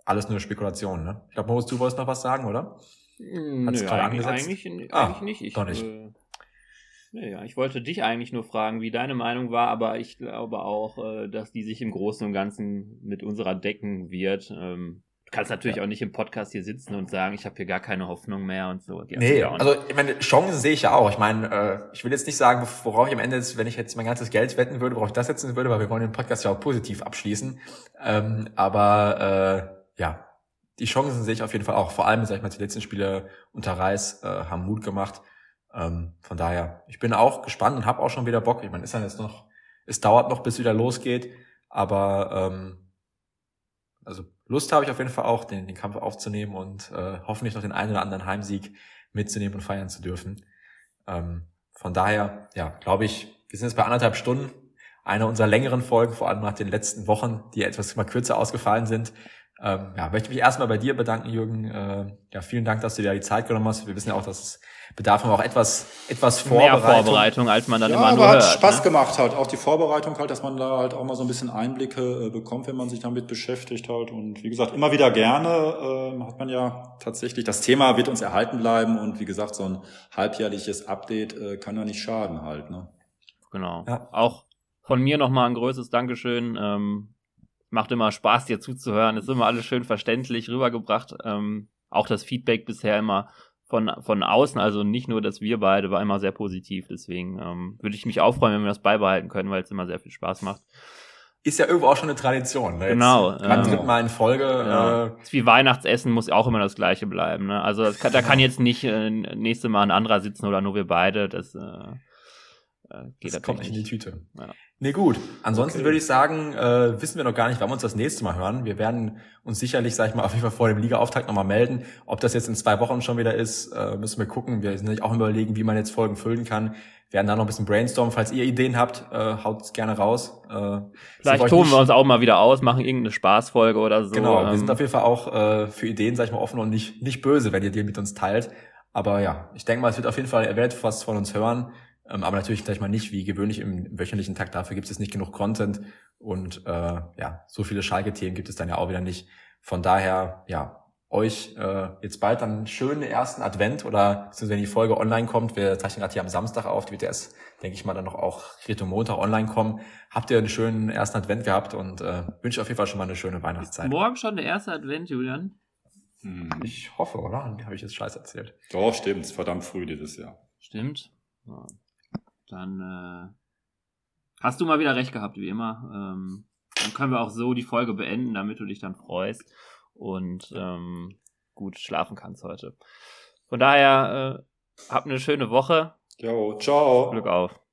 Alles nur Spekulation. Ne? Ich glaube, Moritz, du wolltest noch was sagen, oder? Nö, eigentlich nicht. Doch nicht. Ich wollte dich eigentlich nur fragen, wie deine Meinung war, aber ich glaube auch, dass die sich im Großen und Ganzen mit unserer decken wird. Du kannst natürlich auch nicht im Podcast hier sitzen und sagen, ich habe hier gar keine Hoffnung mehr und so. Nee, also ich meine, Chancen sehe ich ja auch. Ich meine, ich will jetzt nicht sagen, worauf ich am Ende jetzt, wenn ich jetzt mein ganzes Geld wetten würde, worauf ich das setzen würde, weil wir wollen den Podcast ja auch positiv abschließen. Die Chancen sehe ich auf jeden Fall auch. Vor allem, sag ich mal, die letzten Spiele unter Reis haben Mut gemacht. Von daher, ich bin auch gespannt und habe auch schon wieder Bock. Ich meine, es dauert noch, bis wieder losgeht, aber Lust habe ich auf jeden Fall auch, den Kampf aufzunehmen und hoffentlich noch den einen oder anderen Heimsieg mitzunehmen und feiern zu dürfen. Von daher, glaube ich, wir sind jetzt bei 1,5 Stunden, einer unserer längeren Folgen, vor allem nach den letzten Wochen, die etwas mal kürzer ausgefallen sind. Ja, möchte mich erstmal bei dir bedanken, Jürgen. Ja, vielen Dank, dass du dir die Zeit genommen hast. Wir wissen ja auch, dass es bedarf noch auch etwas Vorbereitung. Mehr Vorbereitung, als man dann immer nur hört. Ja, aber hat Spaß gemacht halt. Auch die Vorbereitung halt, dass man da halt auch mal so ein bisschen Einblicke bekommt, wenn man sich damit beschäftigt halt. Und wie gesagt, immer wieder gerne hat man ja tatsächlich, das Thema wird uns erhalten bleiben. Und wie gesagt, so ein halbjährliches Update kann ja nicht schaden halt, ne? Genau. Ja. Auch von mir nochmal ein größtes Dankeschön. Macht immer Spaß, dir zuzuhören. Ist immer alles schön verständlich rübergebracht. Auch das Feedback bisher immer von außen, also nicht nur, dass wir beide, war immer sehr positiv. Deswegen würde ich mich auch freuen, wenn wir das beibehalten können, weil es immer sehr viel Spaß macht. Ist ja irgendwo auch schon eine Tradition. Ne? Genau. Beim dritten Mal in Folge. Ja. Ist wie Weihnachtsessen, muss auch immer das Gleiche bleiben. Ne? Also da kann jetzt nicht nächste Mal ein anderer sitzen oder nur wir beide. Das geht das kommt nicht in die Tüte. Ja. Nee, gut. Ansonsten würde ich sagen, wissen wir noch gar nicht, wann wir uns das nächste Mal hören. Wir werden uns sicherlich, sag ich mal, auf jeden Fall vor dem Ligaauftakt nochmal melden. Ob das jetzt in 2 Wochen schon wieder ist, müssen wir gucken. Wir sind auch überlegen, wie man jetzt Folgen füllen kann. Wir werden da noch ein bisschen brainstormen. Falls ihr Ideen habt, haut's gerne raus. Vielleicht toben wir uns auch mal wieder aus, machen irgendeine Spaßfolge oder so. Genau, wir sind auf jeden Fall auch für Ideen, sag ich mal, offen und nicht böse, wenn ihr die mit uns teilt. Aber ja, ich denke mal, es wird auf jeden Fall, ihr werdet was von uns hören. Aber natürlich gleich mal nicht wie gewöhnlich im wöchentlichen Takt. Dafür gibt es nicht genug Content und ja, so viele Schalke-Themen gibt es dann ja auch wieder nicht. Von daher, ja, euch jetzt bald einen schönen ersten Advent oder beziehungsweise wenn die Folge online kommt, wir zeichnen gerade hier am Samstag auf, die wird erst, denke ich mal, dann noch auch Richtung Montag online kommen. Habt ihr einen schönen ersten Advent gehabt und wünsche auf jeden Fall schon mal eine schöne Weihnachtszeit. Morgen schon der erste Advent, Julian? Ich hoffe, oder? Habe ich jetzt Scheiß erzählt? Doch, stimmt. Verdammt früh dieses Jahr. Stimmt. Ja. Dann hast du mal wieder recht gehabt, wie immer. Dann können wir auch so die Folge beenden, damit du dich dann freust und gut schlafen kannst heute. Von daher, habt eine schöne Woche. Ciao. Glück auf.